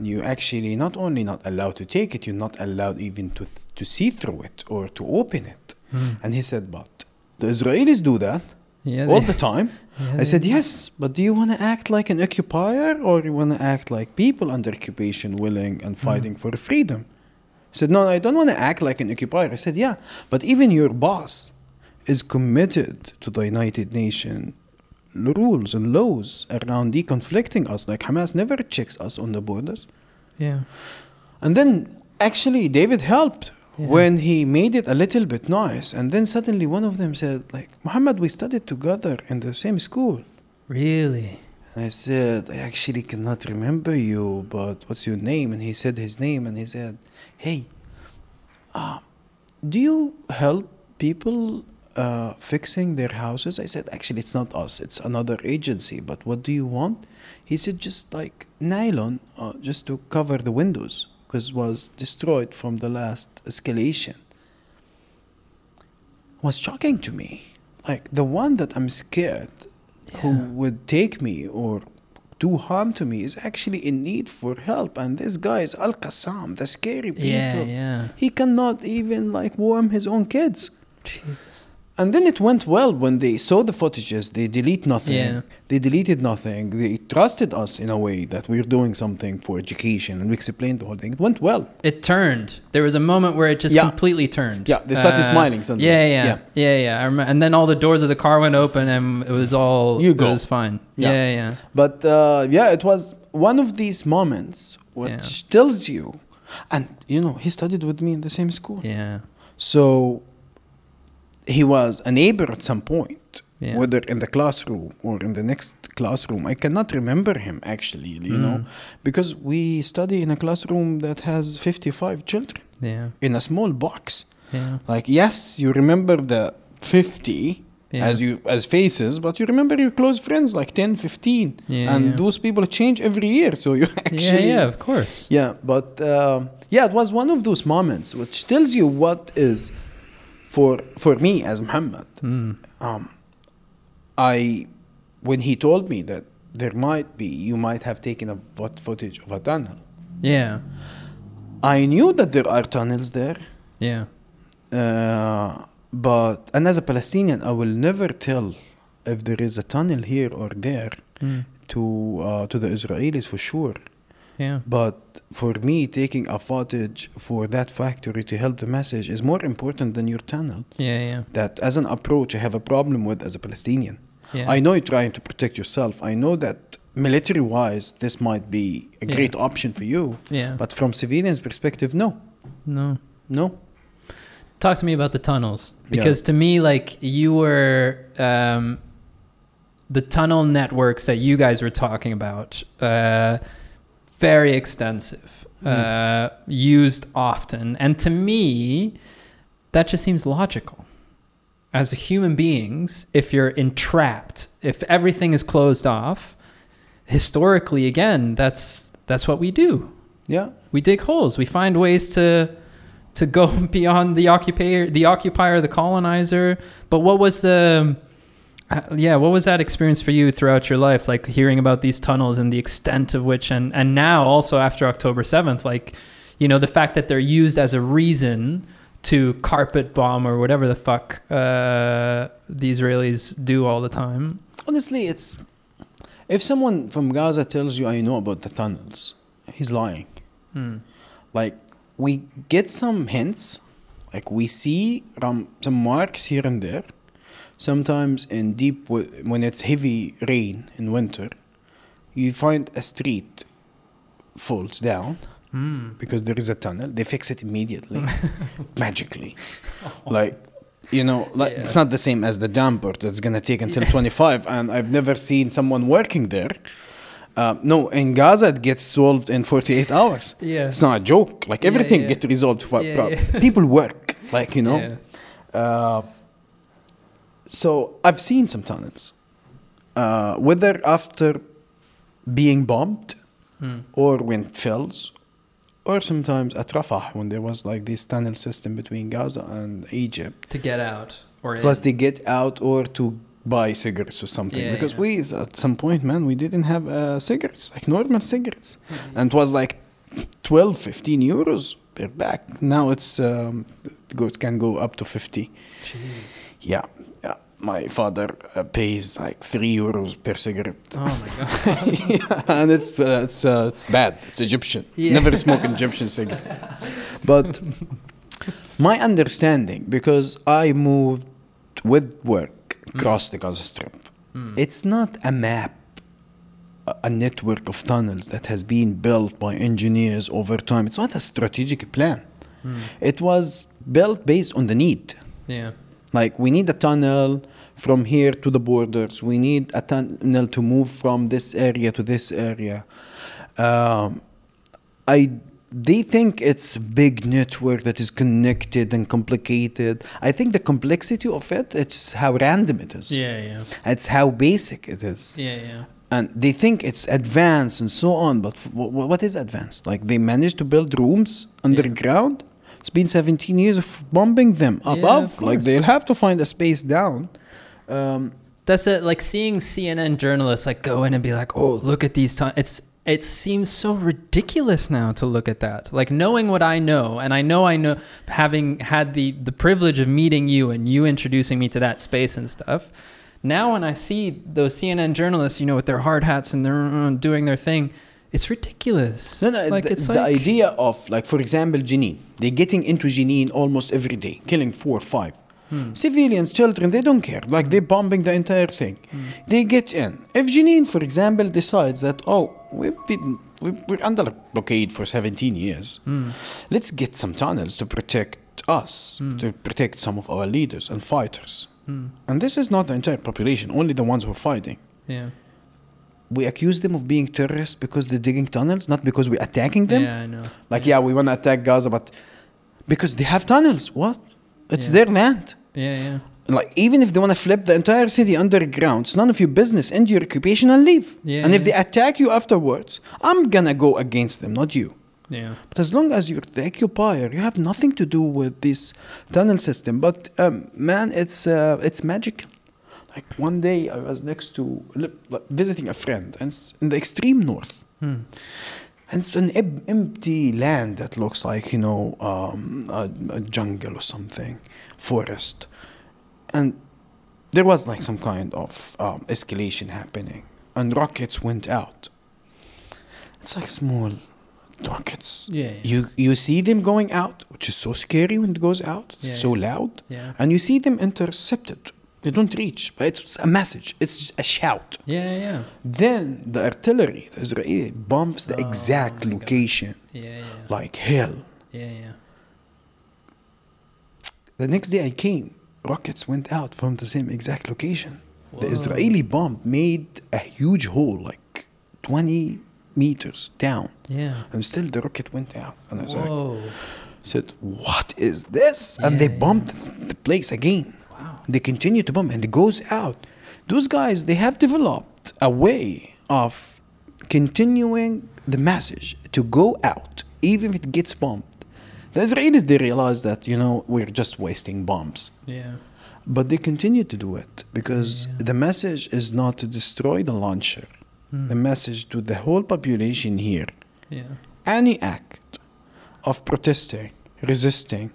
You actually not only not allowed to take it, you're not allowed even to see through it or to open it. And he said, but the Israelis do that all the time. I said, yes, but do you want to act like an occupier or you want to act like people under occupation willing and fighting for freedom? I said, no, I don't want to act like an occupier. I said, yeah, but even your boss is committed to the United Nations rules and laws around deconflicting us. Like Hamas never checks us on the borders. Yeah. And then actually David helped when he made it a little bit nice. And then suddenly one of them said, like, Muhammad, we studied together in the same school. Really? And I said, I actually cannot remember you, but what's your name? And he said his name and he said, hey, do you help people fixing their houses? I said, actually, it's not us. It's another agency. But what do you want? He said, just like nylon, just to cover the windows, because it was destroyed from the last escalation. It was shocking to me. Like the one that I'm scared who would take me or do harm to me is actually in need for help. And this guy is Al Qassam, the scary people. He cannot even like warm his own kids. Jesus. And then it went well when they saw the footages. They delete nothing. They deleted nothing. They trusted us in a way that we're doing something for education. And we explained the whole thing. It went well. It turned. There was a moment where it just completely turned. They started smiling suddenly. I remember. And then all the doors of the car went open and it was all... It was fine. But it was one of these moments which tells you... And, you know, he studied with me in the same school. So... He was a neighbor at some point, whether in the classroom or in the next classroom. I cannot remember him, actually, you know, because we study in a classroom that has 55 children in a small box. Like, yes, you remember the 50 as faces, but you remember your close friends, like 10, 15. Those people change every year. So you actually... of course. But it was one of those moments which tells you what is... For me as Muhammad, when he told me that you might have taken a footage of a tunnel. I knew that there are tunnels there. But as a Palestinian, I will never tell if there is a tunnel here or there to the Israelis for sure. But for me, taking a footage for that factory to help the message is more important than your tunnel. That as an approach I have a problem with as a Palestinian. I know you're trying to protect yourself. I know that military-wise, this might be a great option for you. But from civilians' perspective, no. Talk to me about the tunnels. Because to me, like, you were... the tunnel networks that you guys were talking about... very extensive, used often. And to me, that just seems logical. As human beings, if you're entrapped, if everything is closed off, historically, again, that's what we do. We dig holes. We find ways to go beyond the occupier, the colonizer. But what was the... what was that experience for you throughout your life, like hearing about these tunnels and the extent of which, and now also after October 7th, like, you know, the fact that they're used as a reason to carpet bomb or whatever the fuck the Israelis do all the time? Honestly, it's... If someone from Gaza tells you, I know about the tunnels, he's lying. Like, we get some hints, like we see some marks here and there. Sometimes in deep, when it's heavy rain in winter, you find a street falls down because there is a tunnel. They fix it immediately, magically. Oh. Like, you know, like it's not the same as the damper that's going to take until 25. And I've never seen someone working there. No, in Gaza, it gets solved in 48 hours. Yeah. It's not a joke. Like, everything gets resolved. People work, like, you know. Yeah. So I've seen some tunnels, whether after being bombed or when it falls, or sometimes at Rafah, when there was like this tunnel system between Gaza and Egypt. To get out. Plus they get out or to buy cigarettes or something. Because we, at some point, man, we didn't have cigarettes, like normal cigarettes. Mm-hmm. And it was like 12, 15 euros per pack. Now it's it can go up to 50. Jeez. Yeah. My father pays like 3 euros per cigarette. Oh my god! Yeah, and it's bad. It's Egyptian. Yeah. Never smoke an Egyptian cigarette. But my understanding, because I moved with work across the Gaza Strip, it's not a map, a network of tunnels that has been built by engineers over time. It's not a strategic plan. It was built based on the need. Yeah. Like, we need a tunnel from here to the borders. We need a tunnel to move from this area to this area. They think it's a big network that is connected and complicated. I think the complexity of it, it's how random it is. Yeah, yeah. It's how basic it is. Yeah, yeah. And they think it's advanced and so on. But what is advanced? Like, they managed to build rooms underground. Yeah. It's been 17 years of bombing them above. Like, they'll have to find a space down. That's it. Like, seeing CNN journalists like go in and be like, "Oh, look at these times." It seems so ridiculous now to look at that. Like, knowing what I know, and I know, having had the privilege of meeting you and you introducing me to that space and stuff. Now, when I see those CNN journalists, you know, with their hard hats and they're doing their thing. It's ridiculous. No, like, the idea of, like, for example, Jenin. They're getting into Jenin almost every day, killing 4 or 5. Civilians, children, they don't care. Like, they're bombing the entire thing. They get in. If Jenin, for example, decides that, we're under blockade for 17 years. Let's get some tunnels to protect us, to protect some of our leaders and fighters. And this is not the entire population, only the ones who are fighting. Yeah. We accuse them of being terrorists because they're digging tunnels, not because we're attacking them. Yeah, I know. Like, we want to attack Gaza, but because they have tunnels. What? It's their land. Yeah, yeah. Like, even if they want to flip the entire city underground, it's none of your business. End your occupation and leave. Yeah, and if they attack you afterwards, I'm going to go against them, not you. Yeah. But as long as you're the occupier, you have nothing to do with this tunnel system. But, man, it's magic. Like, one day I was next to visiting a friend, and it's in the extreme north, and it's an empty land that looks like, you know, a jungle or something, forest, and there was like some kind of escalation happening, and rockets went out. It's like small rockets. Yeah, yeah. You see them going out, which is so scary when it goes out. It's loud, and you see them intercepted. They don't reach, but it's a message. It's a shout. Yeah, yeah. Then the artillery, the Israeli, bombs the exact location. Yeah, yeah. Like hell. Yeah, yeah. The next day I came, rockets went out from the same exact location. Whoa. The Israeli bomb made a huge hole, like 20 meters down. Yeah. And still the rocket went out. And I was like, what is this? Yeah, and they bombed the place again. They continue to bomb, and it goes out. Those guys, they have developed a way of continuing the message to go out, even if it gets bombed. The Israelis, they realize that, you know, we're just wasting bombs. Yeah. But they continue to do it, because the message is not to destroy the launcher. The message to the whole population here. Yeah. Any act of protesting, resisting,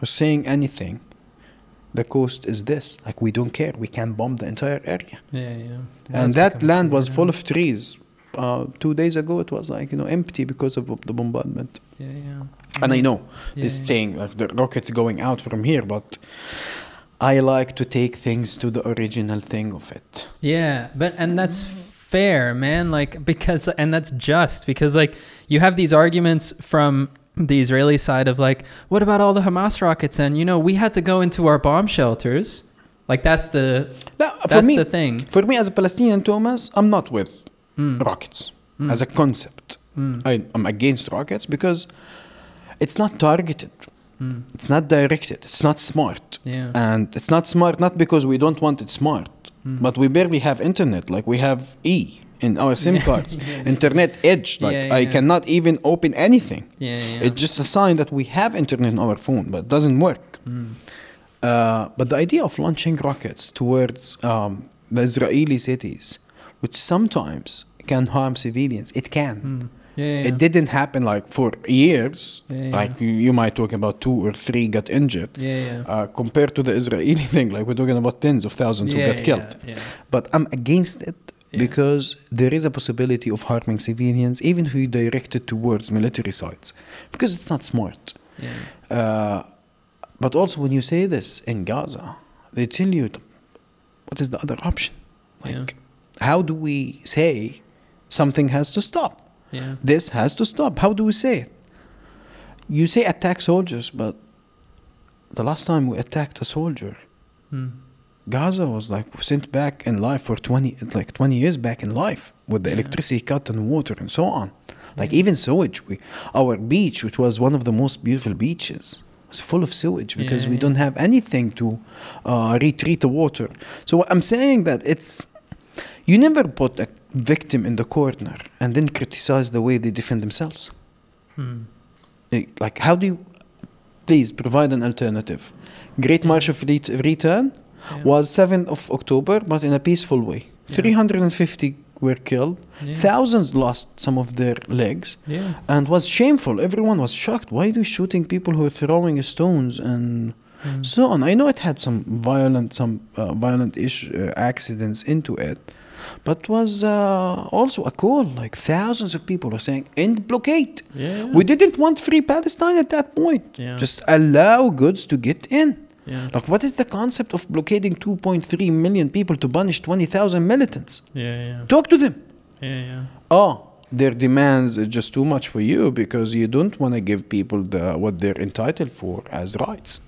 or saying anything, the cost is this. Like, we don't care. We can bomb the entire area. Yeah, yeah. And that land was full of trees. 2 days ago, it was like, you know, empty because of the bombardment. And I know this thing, like the rockets going out from here, but I like to take things to the original thing of it. Yeah, but and that's fair, man. Like because and that's just because like you have these arguments from the Israeli side of like, what about all the Hamas rockets? And you know, we had to go into our bomb shelters. Like that's the thing. For me as a Palestinian, Thomas, I'm not with rockets as a concept. I'm against rockets because it's not targeted. It's not directed. It's not smart. Yeah. And it's not smart not because we don't want it smart, but we barely have internet. Like we have E in our SIM cards. Internet edge. Like I cannot even open anything. It's just a sign that we have internet in our phone, but it doesn't work. But the idea of launching rockets towards the Israeli cities, which sometimes can harm civilians, it can. It didn't happen like for years. Like you might talk about 2 or 3 got injured. Compared to the Israeli thing, like we're talking about tens of thousands who got killed. But I'm against it because there is a possibility of harming civilians, even if you direct it towards military sites, because it's not smart. But also when you say this in Gaza, they tell you, what is the other option? Like, how do we say something has to stop? This has to stop. How do we say it? You say attack soldiers, but the last time we attacked a soldier, Gaza was like sent back in life for 20 years back in life with the electricity cut and water and so on. Like even sewage, our beach, which was one of the most beautiful beaches, was full of sewage because we don't have anything to retreat the water. So what I'm saying that it's, you never put a victim in the corner and then criticize the way they defend themselves. Like, how do you please provide an alternative? Great March of Return was 7th of October, but in a peaceful way. 350 were killed, thousands lost some of their legs, and was shameful. Everyone was shocked. Why are you shooting people who are throwing stones and so on? I know it had some violent accidents into it. But was also a call, like thousands of people are saying, end blockade. We didn't want free Palestine at that point. Just allow goods to get in. Like, what is the concept of blockading 2.3 million people to punish 20,000 militants? Talk to them. Oh, their demands are just too much for you because you don't want to give people what they're entitled for as rights.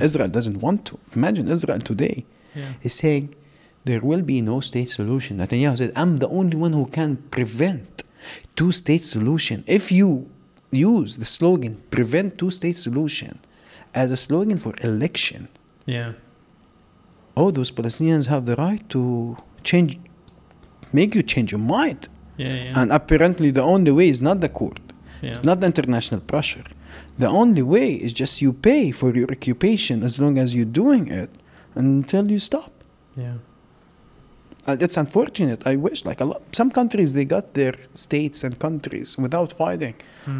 Israel doesn't want to. Imagine Israel today is saying, there will be no state solution. Netanyahu said, I'm the only one who can prevent two-state solution. If you use the slogan, prevent two-state solution, as a slogan for election, those Palestinians have the right to change, make you change your mind. And apparently the only way is not the court. It's not the international pressure. The only way is just you pay for your occupation as long as you're doing it until you stop. It's unfortunate. I wish, like some countries, they got their states and countries without fighting.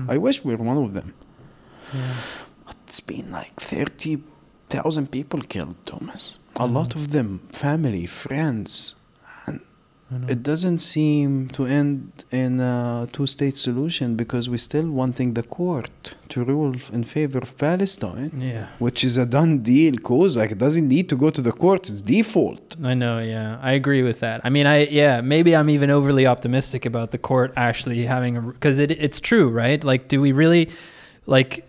I wish we were one of them. It's been like 30,000 people killed, Thomas. A lot of them, family, friends. And it doesn't seem to end in a two-state solution because we're still wanting the court to rule in favor of Palestine, which is a done deal cause. Like, it doesn't need to go to the court. It's default. I know, I agree with that. I mean, maybe I'm even overly optimistic about the court actually having, because it's true, right? Like, do we really, like,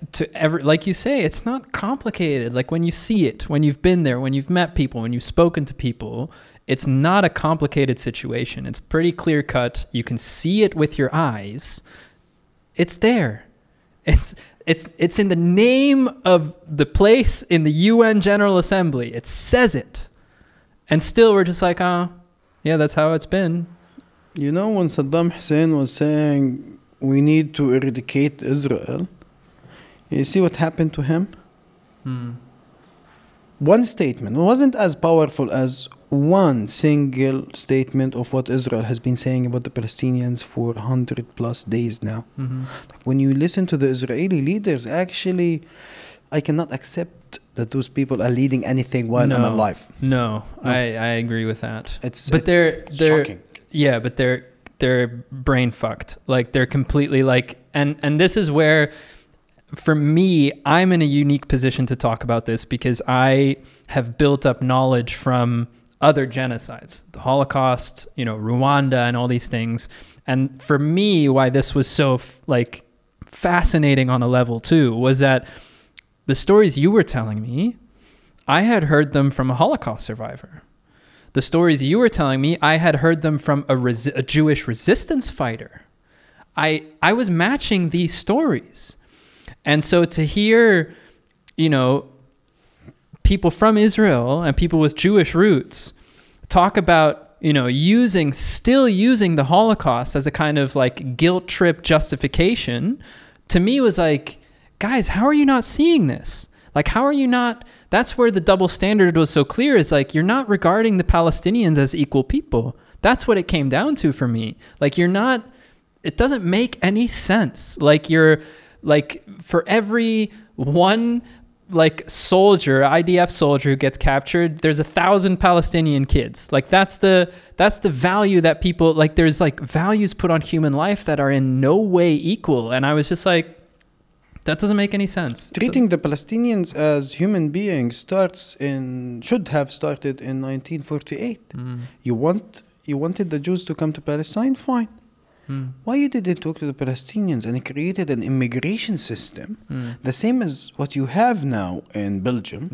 like you say, it's not complicated. Like, when you see it, when you've been there, when you've met people, when you've spoken to people, it's not a complicated situation. It's pretty clear cut. You can see it with your eyes. It's there. It's in the name of the place in the UN General Assembly. It says it. And still, we're just like, that's how it's been. You know, when Saddam Hussein was saying, we need to eradicate Israel, you see what happened to him? One statement wasn't as powerful as one single statement of what Israel has been saying about the Palestinians for 100 plus days now. Like when you listen to the Israeli leaders, actually, I cannot accept that those people are leading anything while I'm alive. No, I agree with that. It's shocking. Yeah, but they're they're brain fucked. Like they're completely like, and this is where, for me, I'm in a unique position to talk about this because I have built up knowledge from other genocides, the Holocaust, you know, Rwanda and all these things. And for me, why this was so like fascinating on a level too, was that the stories you were telling me, I had heard them from a Holocaust survivor. The stories you were telling me, I had heard them from a Jewish resistance fighter. I was matching these stories. And so to hear, you know, people from Israel and people with Jewish roots talk about, you know, still using the Holocaust as a kind of like guilt trip justification, to me was like, guys, how are you not seeing this? Like, how are you not? That's where the double standard was so clear, is like, you're not regarding the Palestinians as equal people. That's what it came down to for me. Like, you're not, it doesn't make any sense. Like, you're, like, for every one, like, soldier, IDF soldier who gets captured, there's 1,000 Palestinian kids. Like, that's the value that people, like, there's, like, values put on human life that are in no way equal. And I was just like, that doesn't make any sense. Treating the Palestinians as human beings should have started in 1948. Mm. You wanted the Jews to come to Palestine? Fine. Mm. Why you didn't talk to the Palestinians and created an immigration system, the same as what you have now in Belgium,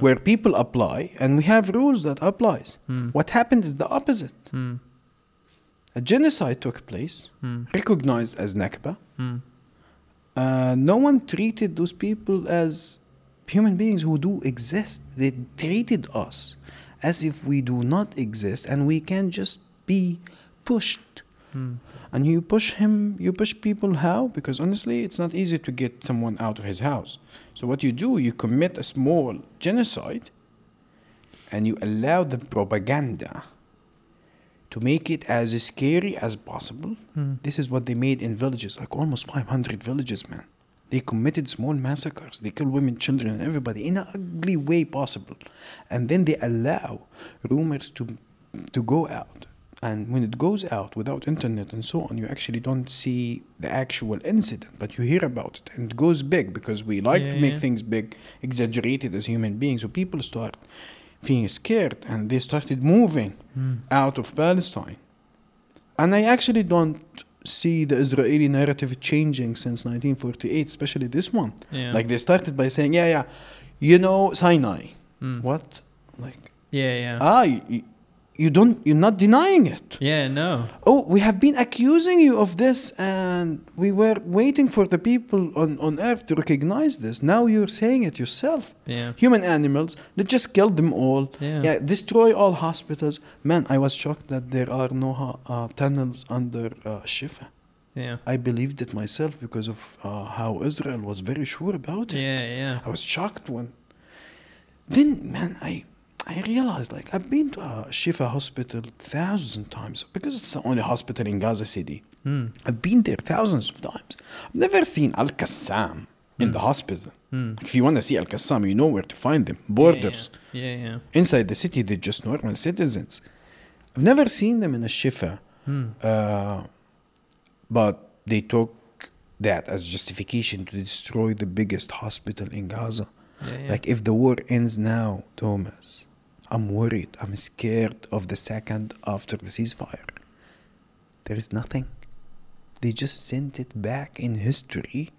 where people apply and we have rules that applies. Mm. What happened is the opposite. Mm. A genocide took place, recognized as Nakba. Mm. No one treated those people as human beings who do exist. They treated us as if we do not exist and we can just be pushed. Mm. And you push people how? Because honestly, it's not easy to get someone out of his house. So what you do, you commit a small genocide and you allow the propaganda to make it as scary as possible. Mm. This is what they made in villages, like almost 500 villages, man. They committed small massacres. They killed women, children, and everybody in an ugly way possible. And then they allow rumors to go out. And when it goes out without internet and so on, you actually don't see the actual incident, but you hear about it. And it goes big because we like to make things big, exaggerated as human beings. So people start feeling scared and they started moving out of Palestine. And I actually don't see the Israeli narrative changing since 1948, especially this one. Yeah. Like they started by saying, you know, Sinai. Mm. What? Like, you're not denying it. Yeah, no. Oh, we have been accusing you of this and we were waiting for the people on earth to recognize this. Now you're saying it yourself. Yeah. Human animals, they just killed them all. Yeah, destroy all hospitals. Man, I was shocked that there are no tunnels under Shifa. Yeah. I believed it myself because of how Israel was very sure about it. Yeah. I was shocked when... Then, man, I realized, like, I've been to a Shifa hospital 1,000 times because it's the only hospital in Gaza City. Mm. I've been there thousands of times. I've never seen Al Qassam in the hospital. Mm. If you want to see Al Qassam, you know where to find them. Borders. Yeah. Inside the city, they're just normal citizens. I've never seen them in a Shifa. Mm. But they took that as justification to destroy the biggest hospital in Gaza. Yeah. Like, if the war ends now, Thomas... I'm worried. I'm scared of the second after the ceasefire. There is nothing. They just sent it back in history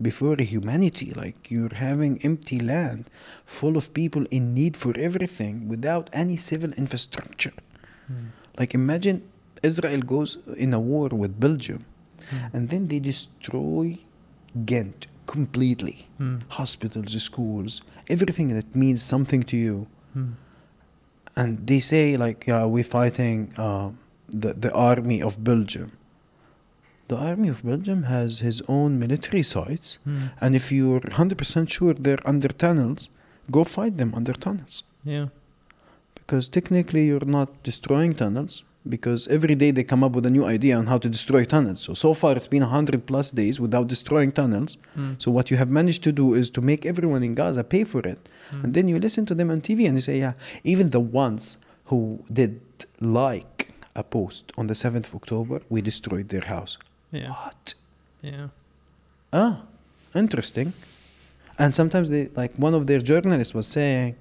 before humanity. Like, you're having empty land full of people in need for everything without any civil infrastructure. Mm. Like, imagine Israel goes in a war with Belgium and then they destroy Ghent completely. Mm. Hospitals, schools, everything that means something to you. Mm. And they say, like, we're fighting the army of Belgium. The army of Belgium has his own military sites. Mm. And if you're 100% sure they're under tunnels, go fight them under tunnels. Yeah. Because technically you're not destroying tunnels because every day they come up with a new idea on how to destroy tunnels. So far it's been 100 plus days without destroying tunnels. Mm. So what you have managed to do is to make everyone in Gaza pay for it. And then you listen to them on TV and you say, even the ones who did like a post on the 7th of October, we destroyed their house. Yeah. What? Yeah. Ah, interesting. And sometimes they, like one of their journalists was saying,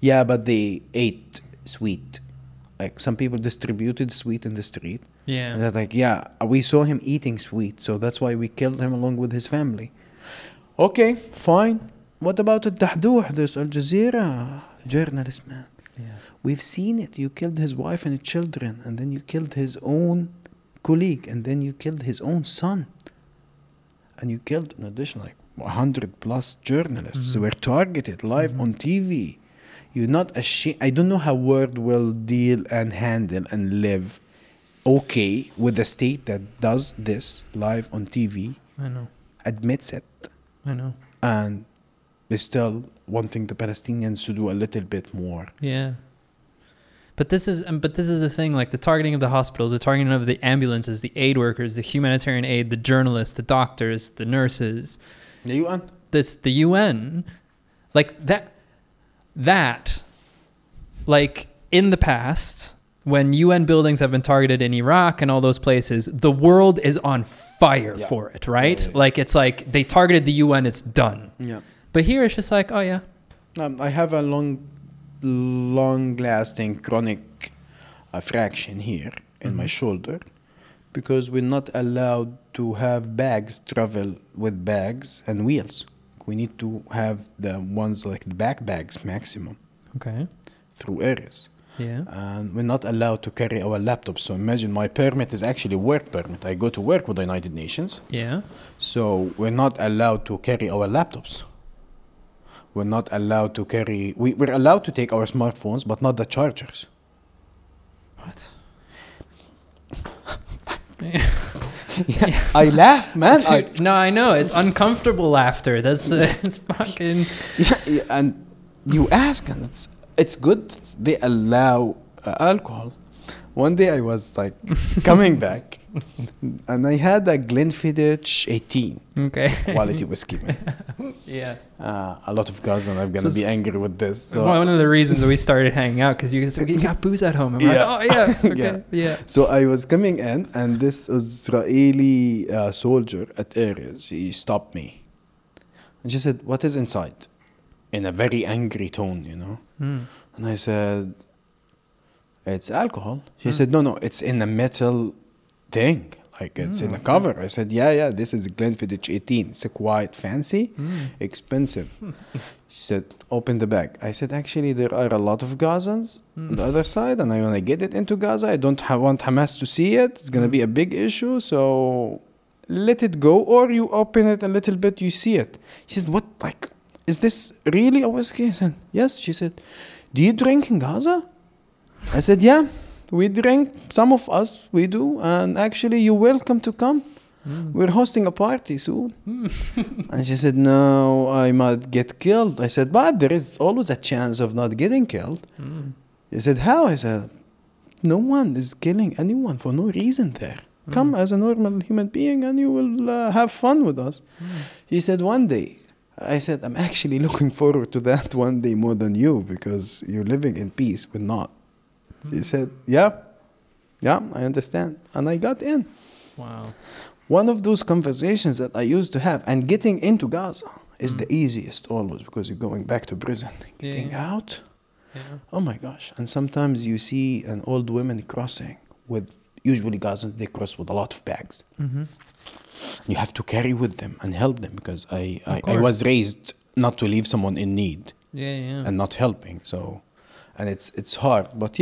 yeah, but they ate sweet. Like some people distributed sweet in the street. Yeah. And they're like, yeah, we saw him eating sweet. So that's why we killed him along with his family. Okay, fine. What about Al-Dahdouh, this Al Jazeera journalist, man? Yeah. We've seen it. You killed his wife and his children, and then you killed his own colleague, and then you killed his own son. And you killed, in addition, like 100 plus journalists mm-hmm. who were targeted live mm-hmm. on TV. You're not ashamed. I don't know how world will deal and handle and live okay with a state that does this live on TV. I know. Admits it. I know. And they're still wanting the Palestinians to do a little bit more. Yeah. But this is the thing, like the targeting of the hospitals, the targeting of the ambulances, the aid workers, the humanitarian aid, the journalists, the doctors, the nurses. The UN. The UN. Like that, like in the past, when UN buildings have been targeted in Iraq and all those places, the world is on fire yeah. for it, right? Yeah, yeah, yeah. Like it's like they targeted the UN, it's done. Yeah. But here it's just like, oh yeah. I have a long-lasting chronic fraction here in mm-hmm. my shoulder because we're not allowed to have bags travel with bags and wheels. We need to have the ones like the backpacks maximum. Okay. Through Erez. Yeah. And we're not allowed to carry our laptops. So imagine my permit is actually work permit. I go to work with the United Nations. Yeah. So we're not allowed to carry our laptops. We're not allowed to carry... We're allowed to take our smartphones, but not the chargers. What? Yeah. Yeah. I laugh, man. Dude, no, I know. It's uncomfortable laughter. That's it's fucking... Yeah, yeah, and you ask, and it's good. They allow alcohol. One day I was like coming back, and I had a Glenfiddich 18. Okay. So quality whiskey, man. Yeah. A lot of Gaza, and I'm going to be angry with this. So. One of the reasons we started hanging out, because you got booze at home. And we're like, oh, yeah. Okay. Yeah. So I was coming in, and this Israeli soldier at Erez, he stopped me. And she said, what is inside? In a very angry tone, you know. Mm. And I said... It's alcohol. She said, no, it's in a metal thing. Like, it's in a cover. I said, yeah, this is Glenfiddich 18. It's quite fancy, expensive. She said, open the bag. I said, actually, there are a lot of Gazans on the other side, and I want to get it into Gaza. I don't want Hamas to see it. It's going to be a big issue, so let it go. Or you open it a little bit, you see it. She said, what, like, is this really a whiskey? I said, yes. She said, do you drink in Gaza? I said, yeah, we drink. Some of us, we do. And actually, you're welcome to come. Mm. We're hosting a party soon. And she said, no, I might get killed. I said, but there is always a chance of not getting killed. She said, how? I said, no one is killing anyone for no reason there. Come as a normal human being and you will have fun with us. She said, one day. I said, I'm actually looking forward to that one day more than you because you're living in peace. We're not. She said, yeah, I understand. And I got in. Wow. One of those conversations that I used to have, and getting into Gaza is the easiest always because you're going back to prison. Getting out, oh my gosh. And sometimes you see an old woman crossing with, usually Gazans, they cross with a lot of bags. Mm-hmm. You have to carry with them and help them because I was raised not to leave someone in need and not helping, so... And it's hard, but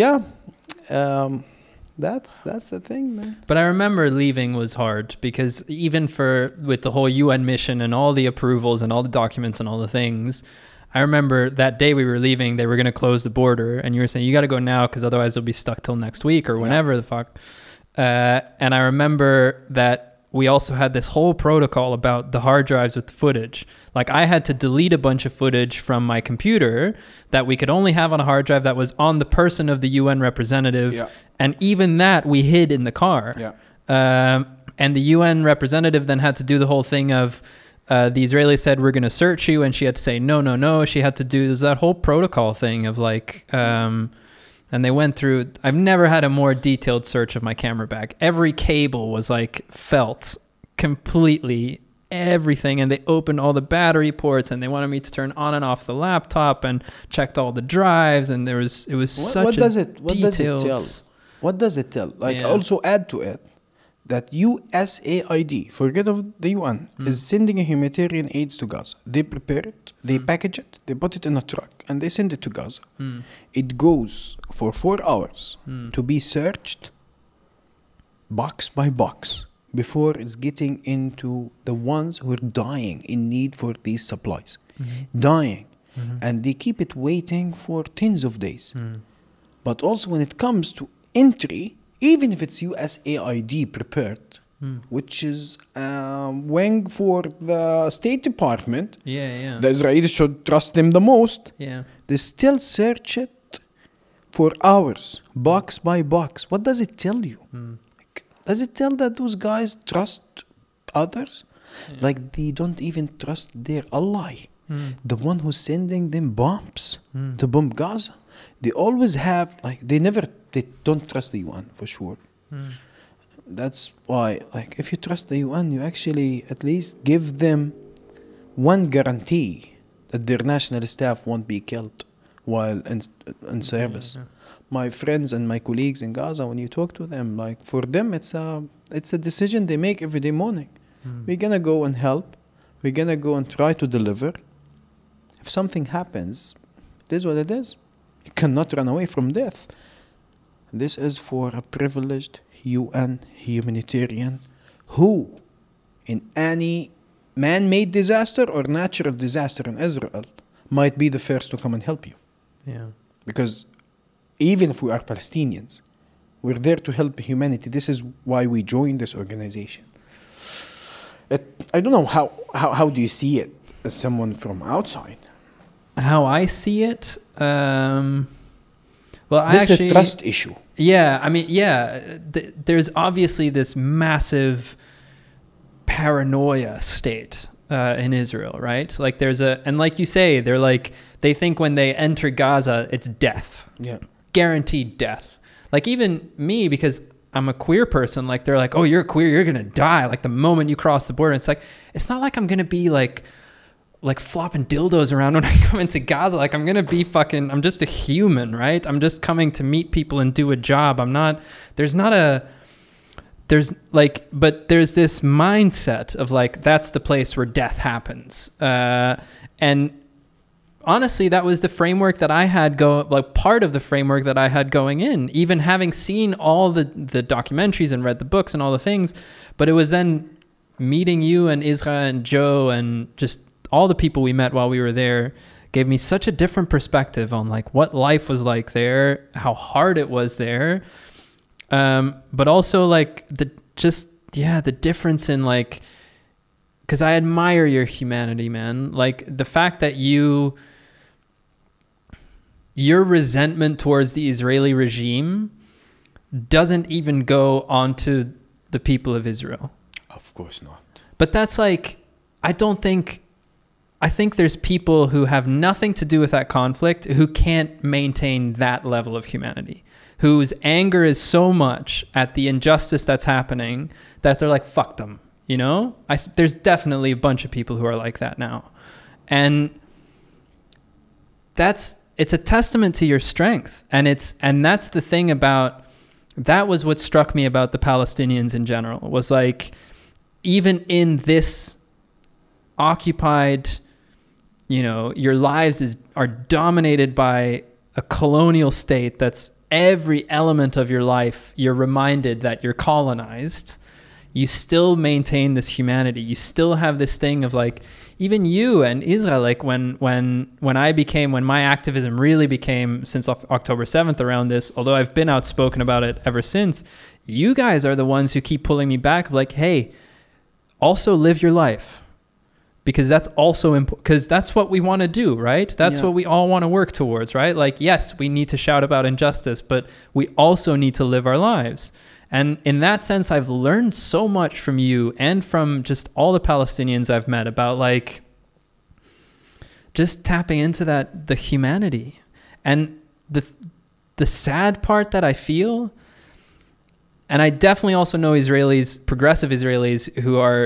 that's the thing, man. But I remember leaving was hard because even with the whole UN mission and all the approvals and all the documents and all the things, I remember that day we were leaving, they were going to close the border, and you were saying you got to go now because otherwise you'll be stuck till next week or whenever the fuck. And I remember that. We also had this whole protocol about the hard drives with the footage. Like I had to delete a bunch of footage from my computer that we could only have on a hard drive that was on the person of the UN representative. Yeah. And even that we hid in the car. Yeah. And the UN representative then had to do the whole thing of the Israelis said, we're going to search you. And she had to say, no. She had to do that whole protocol thing of like... And they went through, I've never had a more detailed search of my camera bag. Every cable was like felt completely, everything. And they opened all the battery ports and they wanted me to turn on and off the laptop and checked all the drives. And there was, it was such what does it, what detailed, does it tell? What does it tell? Like, yeah. Also add to it that USAID, forget of the UN, is sending a humanitarian aids to Gaza. They prepare it, they package it, they put it in a truck, and they send it to Gaza. It goes for 4 hours to be searched box by box before it's getting into the ones who are dying in need for these supplies. Dying. And they keep it waiting for tens of days. But also when it comes to entry, even if it's USAID prepared, which is wing for the State Department, the Israelis should trust them the most, they still search it for hours, box by box. What does it tell you? Like, does it tell that those guys trust others? Like, they don't even trust their ally, the one who's sending them bombs to bomb Gaza. They always have, like, they don't trust the UN for sure. That's why, like, if you trust the UN, you actually at least give them one guarantee that their national staff won't be killed while in service. My friends and my colleagues in Gaza, when you talk to them, like, for them it's a decision they make every day morning. We're gonna go and help. We're gonna go and try to deliver. If something happens, it is what it is. You cannot run away from death. This is for a privileged UN humanitarian who, in any man-made disaster or natural disaster in Israel, might be the first to come and help you. Yeah. Because even if we are Palestinians, we're there to help humanity. This is why we joined this organization. I don't know, how do you see it as someone from outside? How I see it? Well, this is a trust issue. Yeah, I mean, yeah. There's obviously this massive paranoia state in Israel, right? Like, and like you say, they think when they enter Gaza, it's death. Yeah. Guaranteed death. Like, even me, because I'm a queer person, like, they're like, oh, you're queer, you're going to die. Like, the moment you cross the border, it's like, it's not like I'm going to be like flopping dildos around when I come into Gaza. Like, I'm going to be I'm just a human, right? I'm just coming to meet people and do a job. But there's this mindset of like, that's the place where death happens. And honestly, that was the framework that I had part of the framework that I had going in, even having seen all the documentaries and read the books and all the things. But it was then meeting you and Isra and Joe and just all the people we met while we were there gave me such a different perspective on like what life was like there, how hard it was there. But also like the difference in like, cause I admire your humanity, man. Like the fact that your resentment towards the Israeli regime doesn't even go onto the people of Israel. Of course not. But that's like, I think there's people who have nothing to do with that conflict who can't maintain that level of humanity, whose anger is so much at the injustice that's happening that they're like, fuck them, you know? There's definitely a bunch of people who are like that now. And it's a testament to your strength. And that's the thing that was what struck me about the Palestinians in general, was like, even in this occupied, you know, your lives are dominated by a colonial state that's every element of your life, you're reminded that you're colonized. You still maintain this humanity. You still have this thing of like, even you and Israel, like when my activism really became, since October 7th around this, although I've been outspoken about it ever since, you guys are the ones who keep pulling me back of like, hey, also live your life. Because that's also important, because that's what we want to do, right? That's what we all want to work towards, right? Like, yes, we need to shout about injustice, but we also need to live our lives. And in that sense, I've learned so much from you and from just all the Palestinians I've met about like, just tapping into the humanity. And the the sad part that I feel, and I definitely also know Israelis, progressive Israelis, who are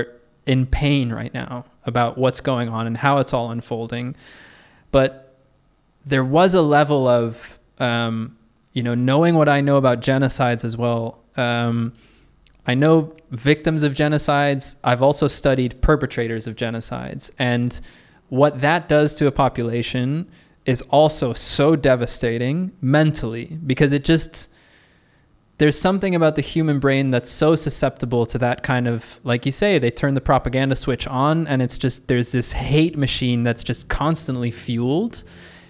in pain right now about what's going on and how it's all unfolding. But there was a level of, knowing what I know about genocides as well. I know victims of genocides. I've also studied perpetrators of genocides, and what that does to a population is also so devastating mentally, because it just, there's something about the human brain that's so susceptible to that kind of, like you say, they turn the propaganda switch on, and it's just, there's this hate machine that's just constantly fueled.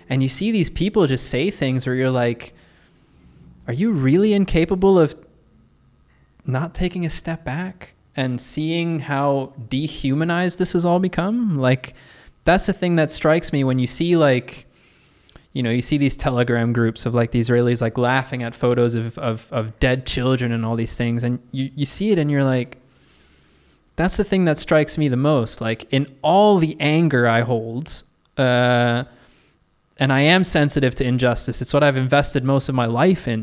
And you see these people just say things where you're like, are you really incapable of not taking a step back and seeing how dehumanized this has all become? Like, that's the thing that strikes me when you see, like, you see these Telegram groups of like the Israelis like laughing at photos of dead children and all these things, and you see it and you're like, that's the thing that strikes me the most. Like, in all the anger I hold, and I am sensitive to injustice, it's what I've invested most of my life in,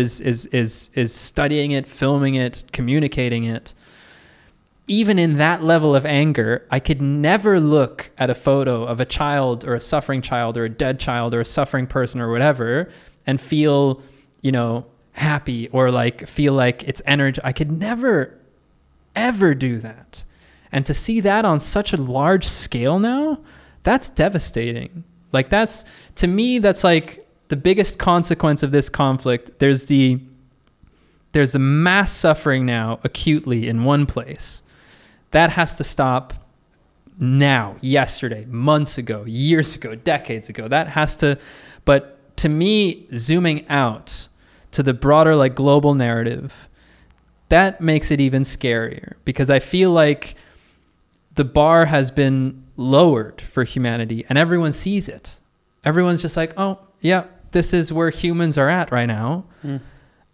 is studying it, filming it, communicating it. Even in that level of anger, I could never look at a photo of a child or a suffering child or a dead child or a suffering person or whatever and feel, happy or like feel like it's energy. I could never, ever do that. And to see that on such a large scale now, that's devastating. Like, that's, to me, that's like the biggest consequence of this conflict. There's the mass suffering now acutely in one place. That has to stop now, yesterday, months ago, years ago, decades ago. That has to, but to me, zooming out to the broader like global narrative, that makes it even scarier, because I feel like the bar has been lowered for humanity and everyone sees it. Everyone's just like, oh yeah, this is where humans are at right now. Mm.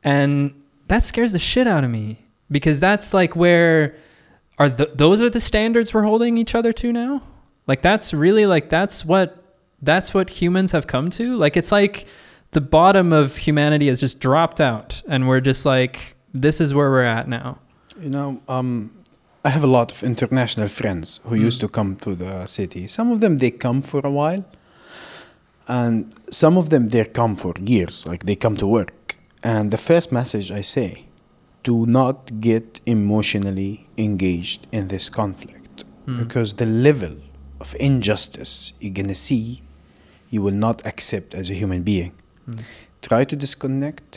And that scares the shit out of me, because that's like where... those are the standards we're holding each other to now? Like, that's really like, that's what humans have come to. Like, it's like the bottom of humanity has just dropped out and we're just like, this is where we're at now. I have a lot of international friends who used to come to the city. Some of them, they come for a while, and some of them, they come for years. Like, they come to work. And the first message I say, do not get emotionally engaged in this conflict, because the level of injustice you're going to see, you will not accept as a human being. Try to disconnect.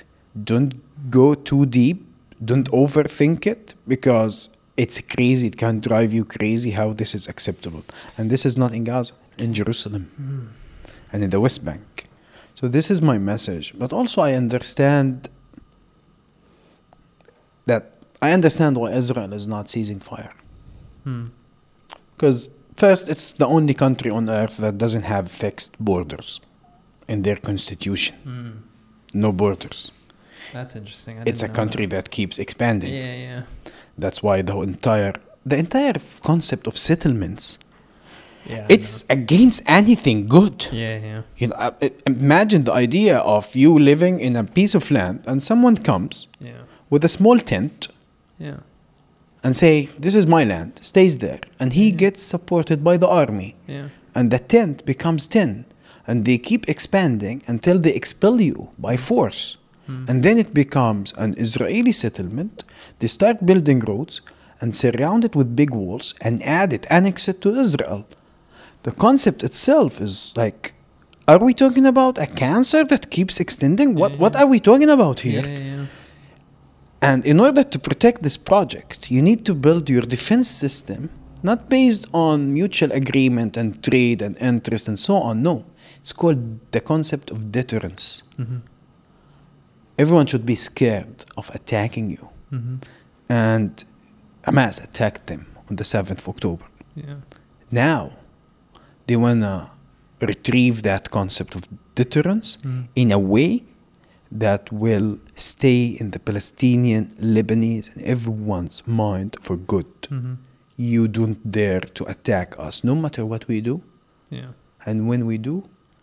Don't go too deep. Don't overthink it, because it's crazy. It can drive you crazy how this is acceptable. And this is not in Gaza, in Jerusalem and in the West Bank. So this is my message. But also I understand that why Israel is not ceasing fire. Because first, it's the only country on earth that doesn't have fixed borders in their constitution. No borders. That's interesting. It's a country that keeps expanding. Yeah. That's why the entire concept of settlements, it's against anything good. Yeah. Imagine the idea of you living in a piece of land and someone comes with a small tent and say, this is my land, stays there. And he gets supported by the army. Yeah. And the tent becomes 10. And they keep expanding until they expel you by force. And then it becomes an Israeli settlement. They start building roads and surround it with big walls and annex it to Israel. The concept itself is like, are we talking about a cancer that keeps extending? What are we talking about here? Yeah. And in order to protect this project, you need to build your defense system, not based on mutual agreement and trade and interest and so on. No, it's called the concept of deterrence. Everyone should be scared of attacking you. And Hamas attacked them on the 7th of October. Yeah. Now, they want to retrieve that concept of deterrence in a way that will stay in the Palestinian, Lebanese, and everyone's mind for good. You don't dare to attack us, no matter what we do. And when we do,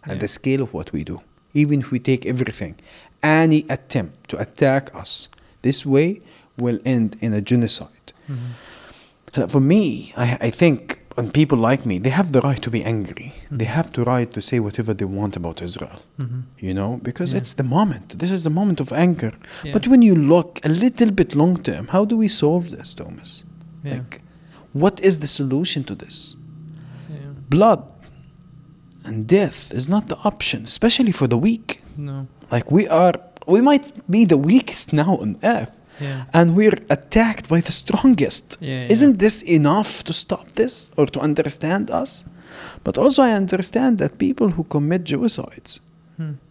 and the scale of what we do. even if we take everything. Any attempt to attack us this way will end in a genocide. Mm-hmm. For me, I think, and people like me, they have the right to be angry. Mm-hmm. They have the right to say whatever they want about Israel, mm-hmm. you know, because it's the moment. This is the moment of anger. Yeah. But when you look a little bit long term, how do we solve this, Thomas? Yeah. Like, what is the solution to this? Yeah. Blood and death is not the option, especially for the weak. No. Like, we might be the weakest now on earth. Yeah. And we're attacked by the strongest. Yeah, yeah. Isn't this enough to stop this or to understand us? But also I understand that people who commit genocides,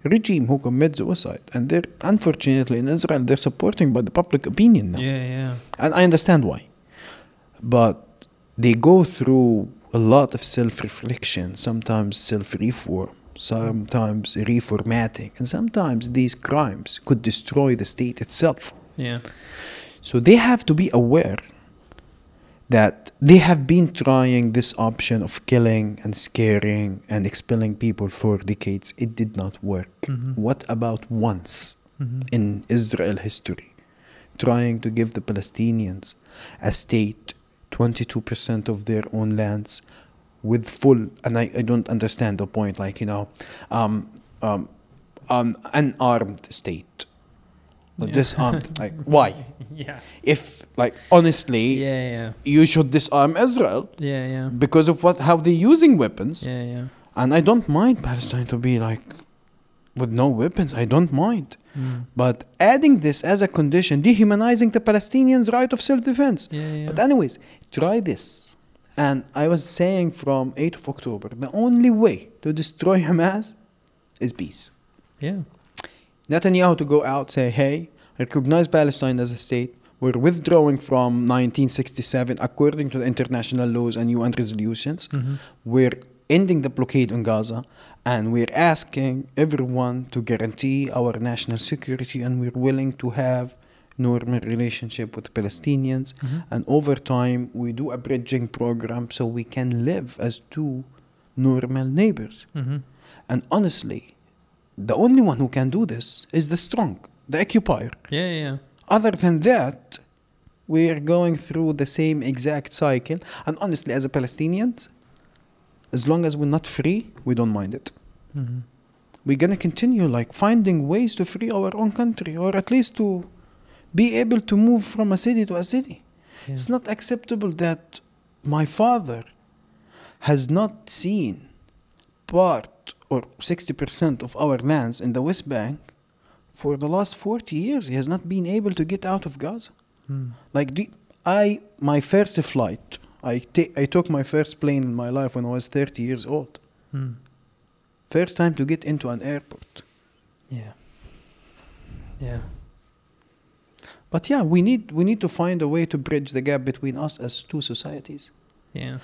regime who commit genocide, and they're, unfortunately in Israel, they're supporting by the public opinion now. Yeah, yeah. And I understand why. But they go through a lot of self-reflection, sometimes self-reform, sometimes reformatting, and sometimes these crimes could destroy the state itself. Yeah. So they have to be aware that they have been trying this option of killing and scaring and expelling people for decades. It did not work. Mm-hmm. What about once in Israel history, trying to give the Palestinians a state, 22% of their own lands with full, and I don't understand the point, like, you know, unarmed state. Yeah. Disarm, like, why? Yeah. If, like, honestly, you should disarm Israel. Yeah, yeah. Because of what, how they're using weapons. Yeah, yeah. And I don't mind Palestine to be like with no weapons. I don't mind. Mm. But adding this as a condition, dehumanizing the Palestinians' right of self-defense. Yeah, yeah. But anyways, try this. And I was saying from 8th of October, the only way to destroy Hamas is peace. Yeah. Netanyahu to go out, say, hey, recognize Palestine as a state. We're withdrawing from 1967 according to the international laws and UN resolutions. Mm-hmm. We're ending the blockade on Gaza. And we're asking everyone to guarantee our national security. And we're willing to have normal relationship with the Palestinians. Mm-hmm. And over time, we do a bridging program so we can live as two normal neighbors. Mm-hmm. And honestly, the only one who can do this is the strong, the occupier. Yeah, yeah. Other than that, we're going through the same exact cycle. And honestly, as a Palestinians, as long as we're not free, we don't mind it. Mm-hmm. We're going to continue like finding ways to free our own country, or at least to be able to move from a city to a city. Yeah. It's not acceptable that my father has not seen part or 60% of our lands in the West Bank for the last 40 years. He has not been able to get out of Gaza. Mm. Like, my first flight, I took my first plane in my life when I was 30 years old. Mm. First time to get into an airport. Yeah. Yeah. But yeah, we need to find a way to bridge the gap between us as two societies. Yeah.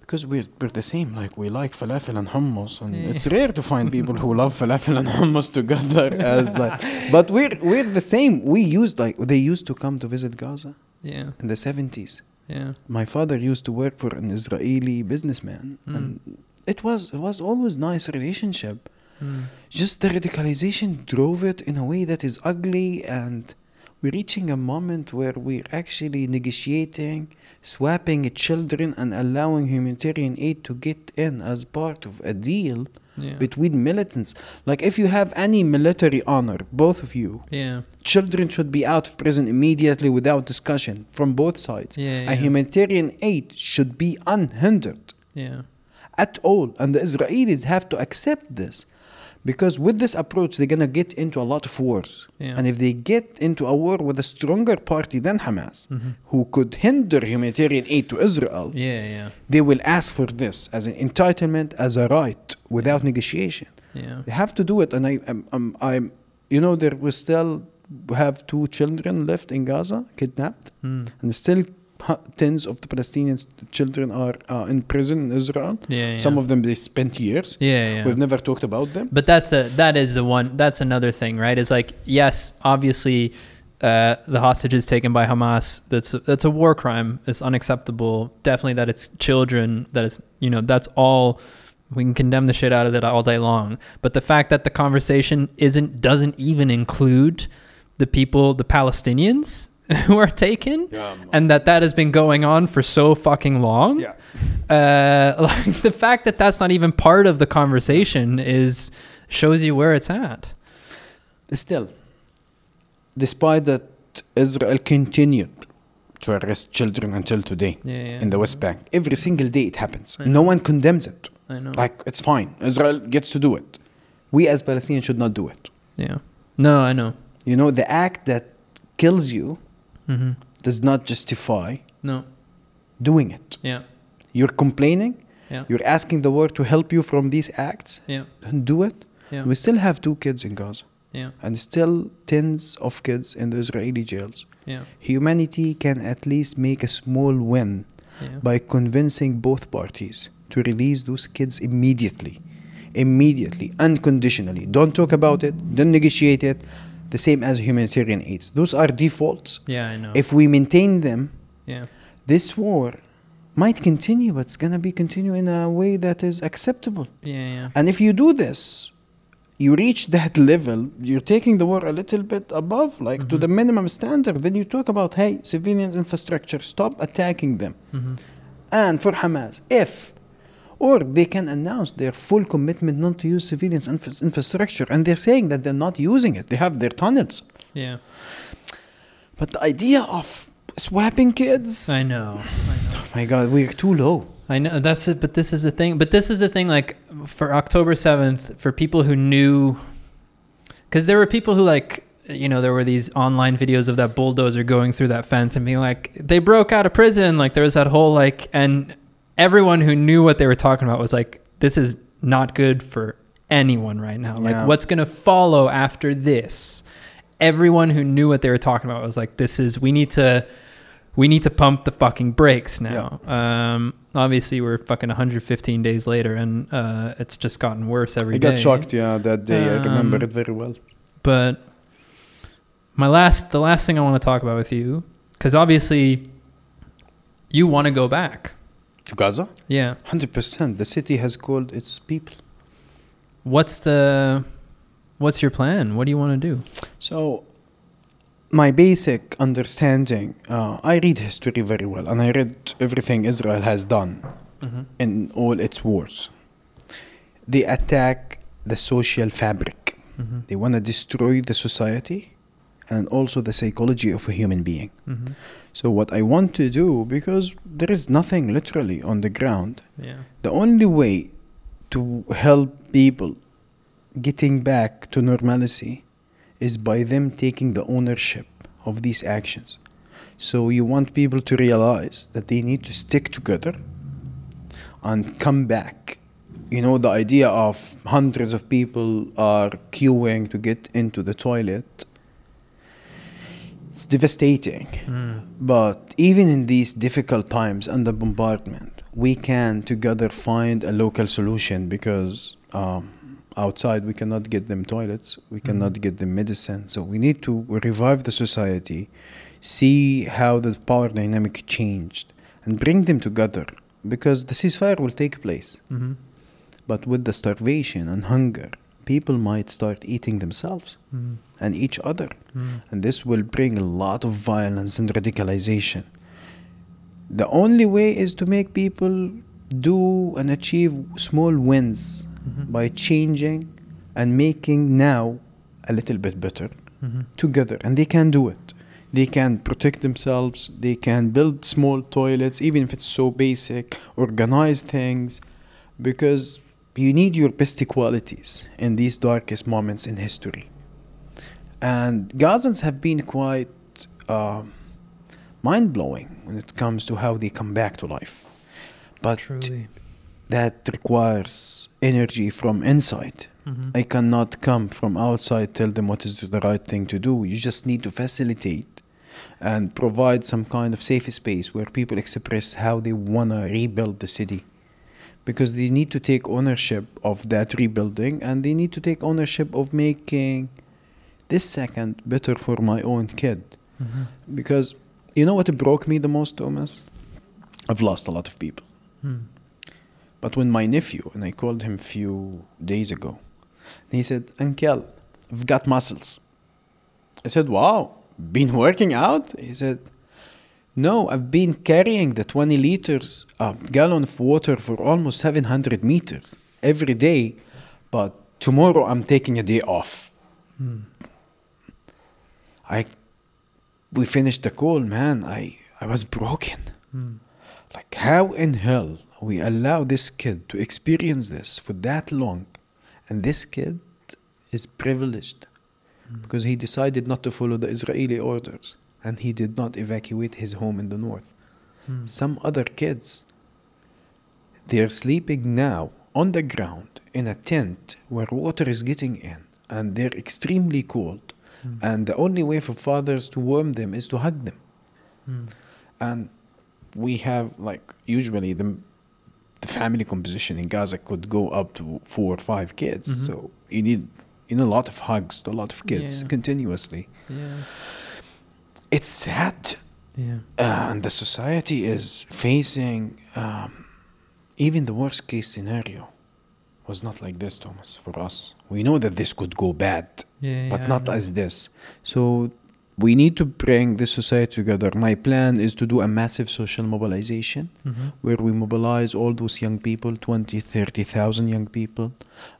Because we're the same, like, we like falafel and hummus, and it's rare to find people who love falafel and hummus together as like. But we're the same. We used, like, they used to come to visit Gaza. Yeah. In the 70s. Yeah. My father used to work for an Israeli businessman, and it was always nice relationship. Mm. Just the radicalization drove it in a way that is ugly, and we're reaching a moment where we're actually negotiating, swapping children, and allowing humanitarian aid to get in as part of a deal between militants. Like, if you have any military honor, both of you, children should be out of prison immediately without discussion from both sides. Yeah, yeah. A humanitarian aid should be unhindered at all. And the Israelis have to accept this. Because with this approach, they're going to get into a lot of wars. Yeah. And if they get into a war with a stronger party than Hamas, who could hinder humanitarian aid to Israel, they will ask for this as an entitlement, as a right, without negotiation. Yeah. They have to do it. And I'm you know, there we still have 2 children left in Gaza, kidnapped. Mm. And still tens of the Palestinian children are in prison in Israel. Yeah, yeah. Some of them, they spent years. Yeah, yeah. We've never talked about them. But that is the one. That's another thing, right? It's like, yes, obviously, the hostages taken by Hamas. That's a war crime. It's unacceptable. Definitely that it's children. That it's, you know, that's all We can condemn the shit out of it all day long. But the fact that the conversation doesn't even include the people, the Palestinians who are taken, and that has been going on for so fucking long. Yeah. Like the fact that that's not even part of the conversation shows you where it's at. Still, despite that, Israel continued to arrest children until today in the West Bank. Every single day it happens. No one condemns it. I know. Like, it's fine. Israel gets to do it. We as Palestinians should not do it. Yeah. No, I know. You know, the act that kills you does not justify doing it. Yeah. You're complaining. Yeah. You're asking the world to help you from these acts. Yeah. Don't do it. Yeah. We still have 2 kids in Gaza. Yeah. And still tens of kids in the Israeli jails. Yeah. Humanity can at least make a small win by convincing both parties to release those kids immediately, unconditionally. Don't talk about it, don't negotiate it. The same as humanitarian aids. Those are defaults. Yeah, I know. If we maintain them, this war might continue, but it's going to be continuing in a way that is acceptable. Yeah. And if you do this, you reach that level, you're taking the war a little bit above, like to the minimum standard. Then you talk about, hey, civilian infrastructure, stop attacking them. And for Hamas, or they can announce their full commitment not to use civilian infrastructure, and they're saying that they're not using it. They have their tunnels. Yeah. But the idea of swapping kids. I know. Oh my God, we're too low. I know, that's it, but this is the thing. Like, for October 7th, for people who knew, because there were people who, like, you know, there were these online videos of that bulldozer going through that fence and being like, they broke out of prison. Like, there was that whole, like, and everyone who knew what they were talking about was like, this is not good for anyone right now. Yeah. Like, what's going to follow after this? Everyone who knew what they were talking about was like, this is, we need to pump the fucking brakes now. Yeah. Obviously, we're fucking 115 days later, and it's just gotten worse every day. I got shocked, that day. I remember it very well. But the last thing I want to talk about with you, because obviously you want to go back. To Gaza? Yeah. 100%. The city has called its people. What's your plan? What do you want to do? So, my basic understanding, I read history very well, and I read everything Israel has done in all its wars. They attack the social fabric. They want to destroy the society and also the psychology of a human being. So what I want to do, because there is nothing literally on the ground, the only way to help people getting back to normalcy is by them taking the ownership of these actions. So you want people to realize that they need to stick together and come back. You know, the idea of hundreds of people are queuing to get into the toilet, it's devastating. But even in these difficult times under bombardment, we can together find a local solution, because outside we cannot get them toilets, we cannot get them medicine. So we need to revive the society, see how the power dynamic changed, and bring them together, because the ceasefire will take place. But with the starvation and hunger, people might start eating themselves and each other. And this will bring a lot of violence and radicalization. The only way is to make people do and achieve small wins by changing and making now a little bit better together. And they can do it. They can protect themselves. They can build small toilets, even if it's so basic, organize things, because you need your best qualities in these darkest moments in history. And Gazans have been quite mind-blowing when it comes to how they come back to life. But truly, that requires energy from inside. I cannot come from outside, tell them what is the right thing to do. You just need to facilitate and provide some kind of safe space where people express how they want to rebuild the city, because they need to take ownership of that rebuilding, and they need to take ownership of making this second better for my own kid. Because you know what broke me the most, Thomas? I've lost a lot of people. But when my nephew, and I called him a few days ago, and he said, Uncle, I've got muscles. I said, wow, been working out? He said, no, I've been carrying the 20 liters, gallon of water for almost 700 meters every day, but tomorrow I'm taking a day off. We finished the call, man. I was broken. Like, how in hell we allow this kid to experience this for that long? And this kid is privileged because he decided not to follow the Israeli orders and he did not evacuate his home in the north. Some other kids, they're sleeping now on the ground in a tent where water is getting in and they're extremely cold. And the only way for fathers to warm them is to hug them. And we have, like, usually the family composition in Gaza could go up to 4 or 5 kids. So you need a lot of hugs to a lot of kids continuously. It's sad. And the society is facing, even the worst case scenario was not like this, Thomas, for us. We know that this could go bad. But not as this. So we need to bring the society together. My plan is to do a massive social mobilization where we mobilize all those young people, 20, 30,000 young people,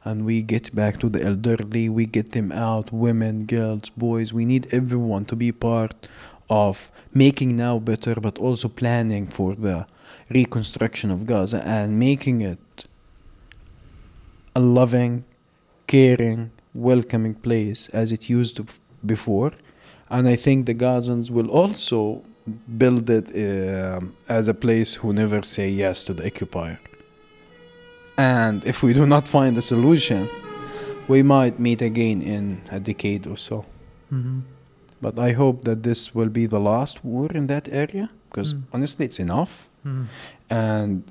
and we get back to the elderly, we get them out, women, girls, boys. We need everyone to be part of making now better, but also planning for the reconstruction of Gaza and making it a loving, caring, welcoming place as it used to before. And I think the Gazans will also build it as a place who never say yes to the occupier. And if we do not find a solution, we might meet again in a decade or so. But I hope that this will be the last war in that area, because honestly it's enough. And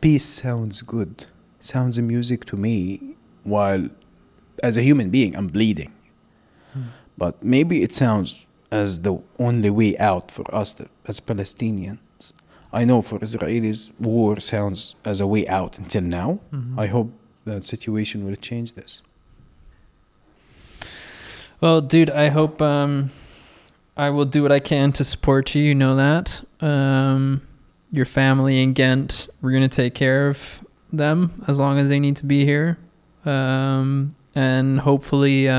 peace sounds good, sounds music to me, while as a human being, I'm bleeding. But maybe it sounds as the only way out for us as Palestinians. I know for Israelis, war sounds as a way out until now. I hope that situation will change this. Well, dude, I hope I will do what I can to support you. You know that. Your family in Ghent, we're going to take care of them as long as they need to be here. And hopefully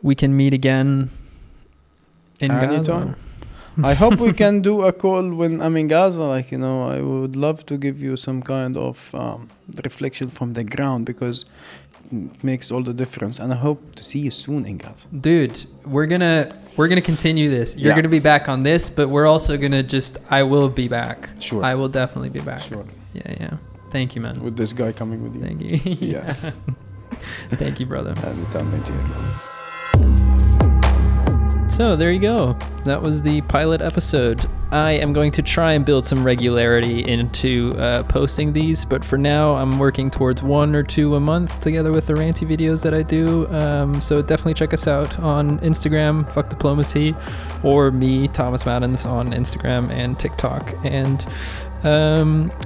we can meet again in Gaza. I hope we can do a call when I'm in Gaza. Like, you know, I would love to give you some kind of reflection from the ground, because it makes all the difference. And I hope to see you soon in Gaza. Dude, we're gonna continue this. You're gonna be back on this, but we're also gonna I will be back. Sure. I will definitely be back. Sure. Yeah. Thank you, man. With this guy coming with you. Thank you. Thank you, brother. Anytime, man. So there you go. That was the pilot episode. I am going to try and build some regularity into posting these, but for now I'm working towards 1 or 2 a month together with the ranty videos that I do. So definitely check us out on Instagram, Fuck Diplomacy, or me, Thomas Maddens, on Instagram and TikTok. And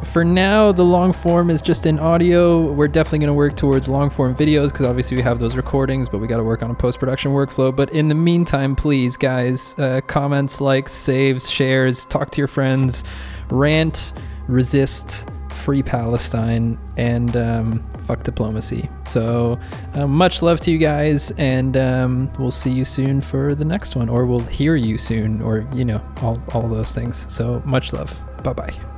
for now, the long form is just in audio. We're definitely going to work towards long form videos, because obviously we have those recordings, but we got to work on a post-production workflow. But in the meantime, please, guys, comments, likes, saves, shares, talk to your friends, rant, resist, free Palestine, and fuck diplomacy. So much love to you guys, and we'll see you soon for the next one, or we'll hear you soon, or, you know, all those things. So much love. Bye-bye.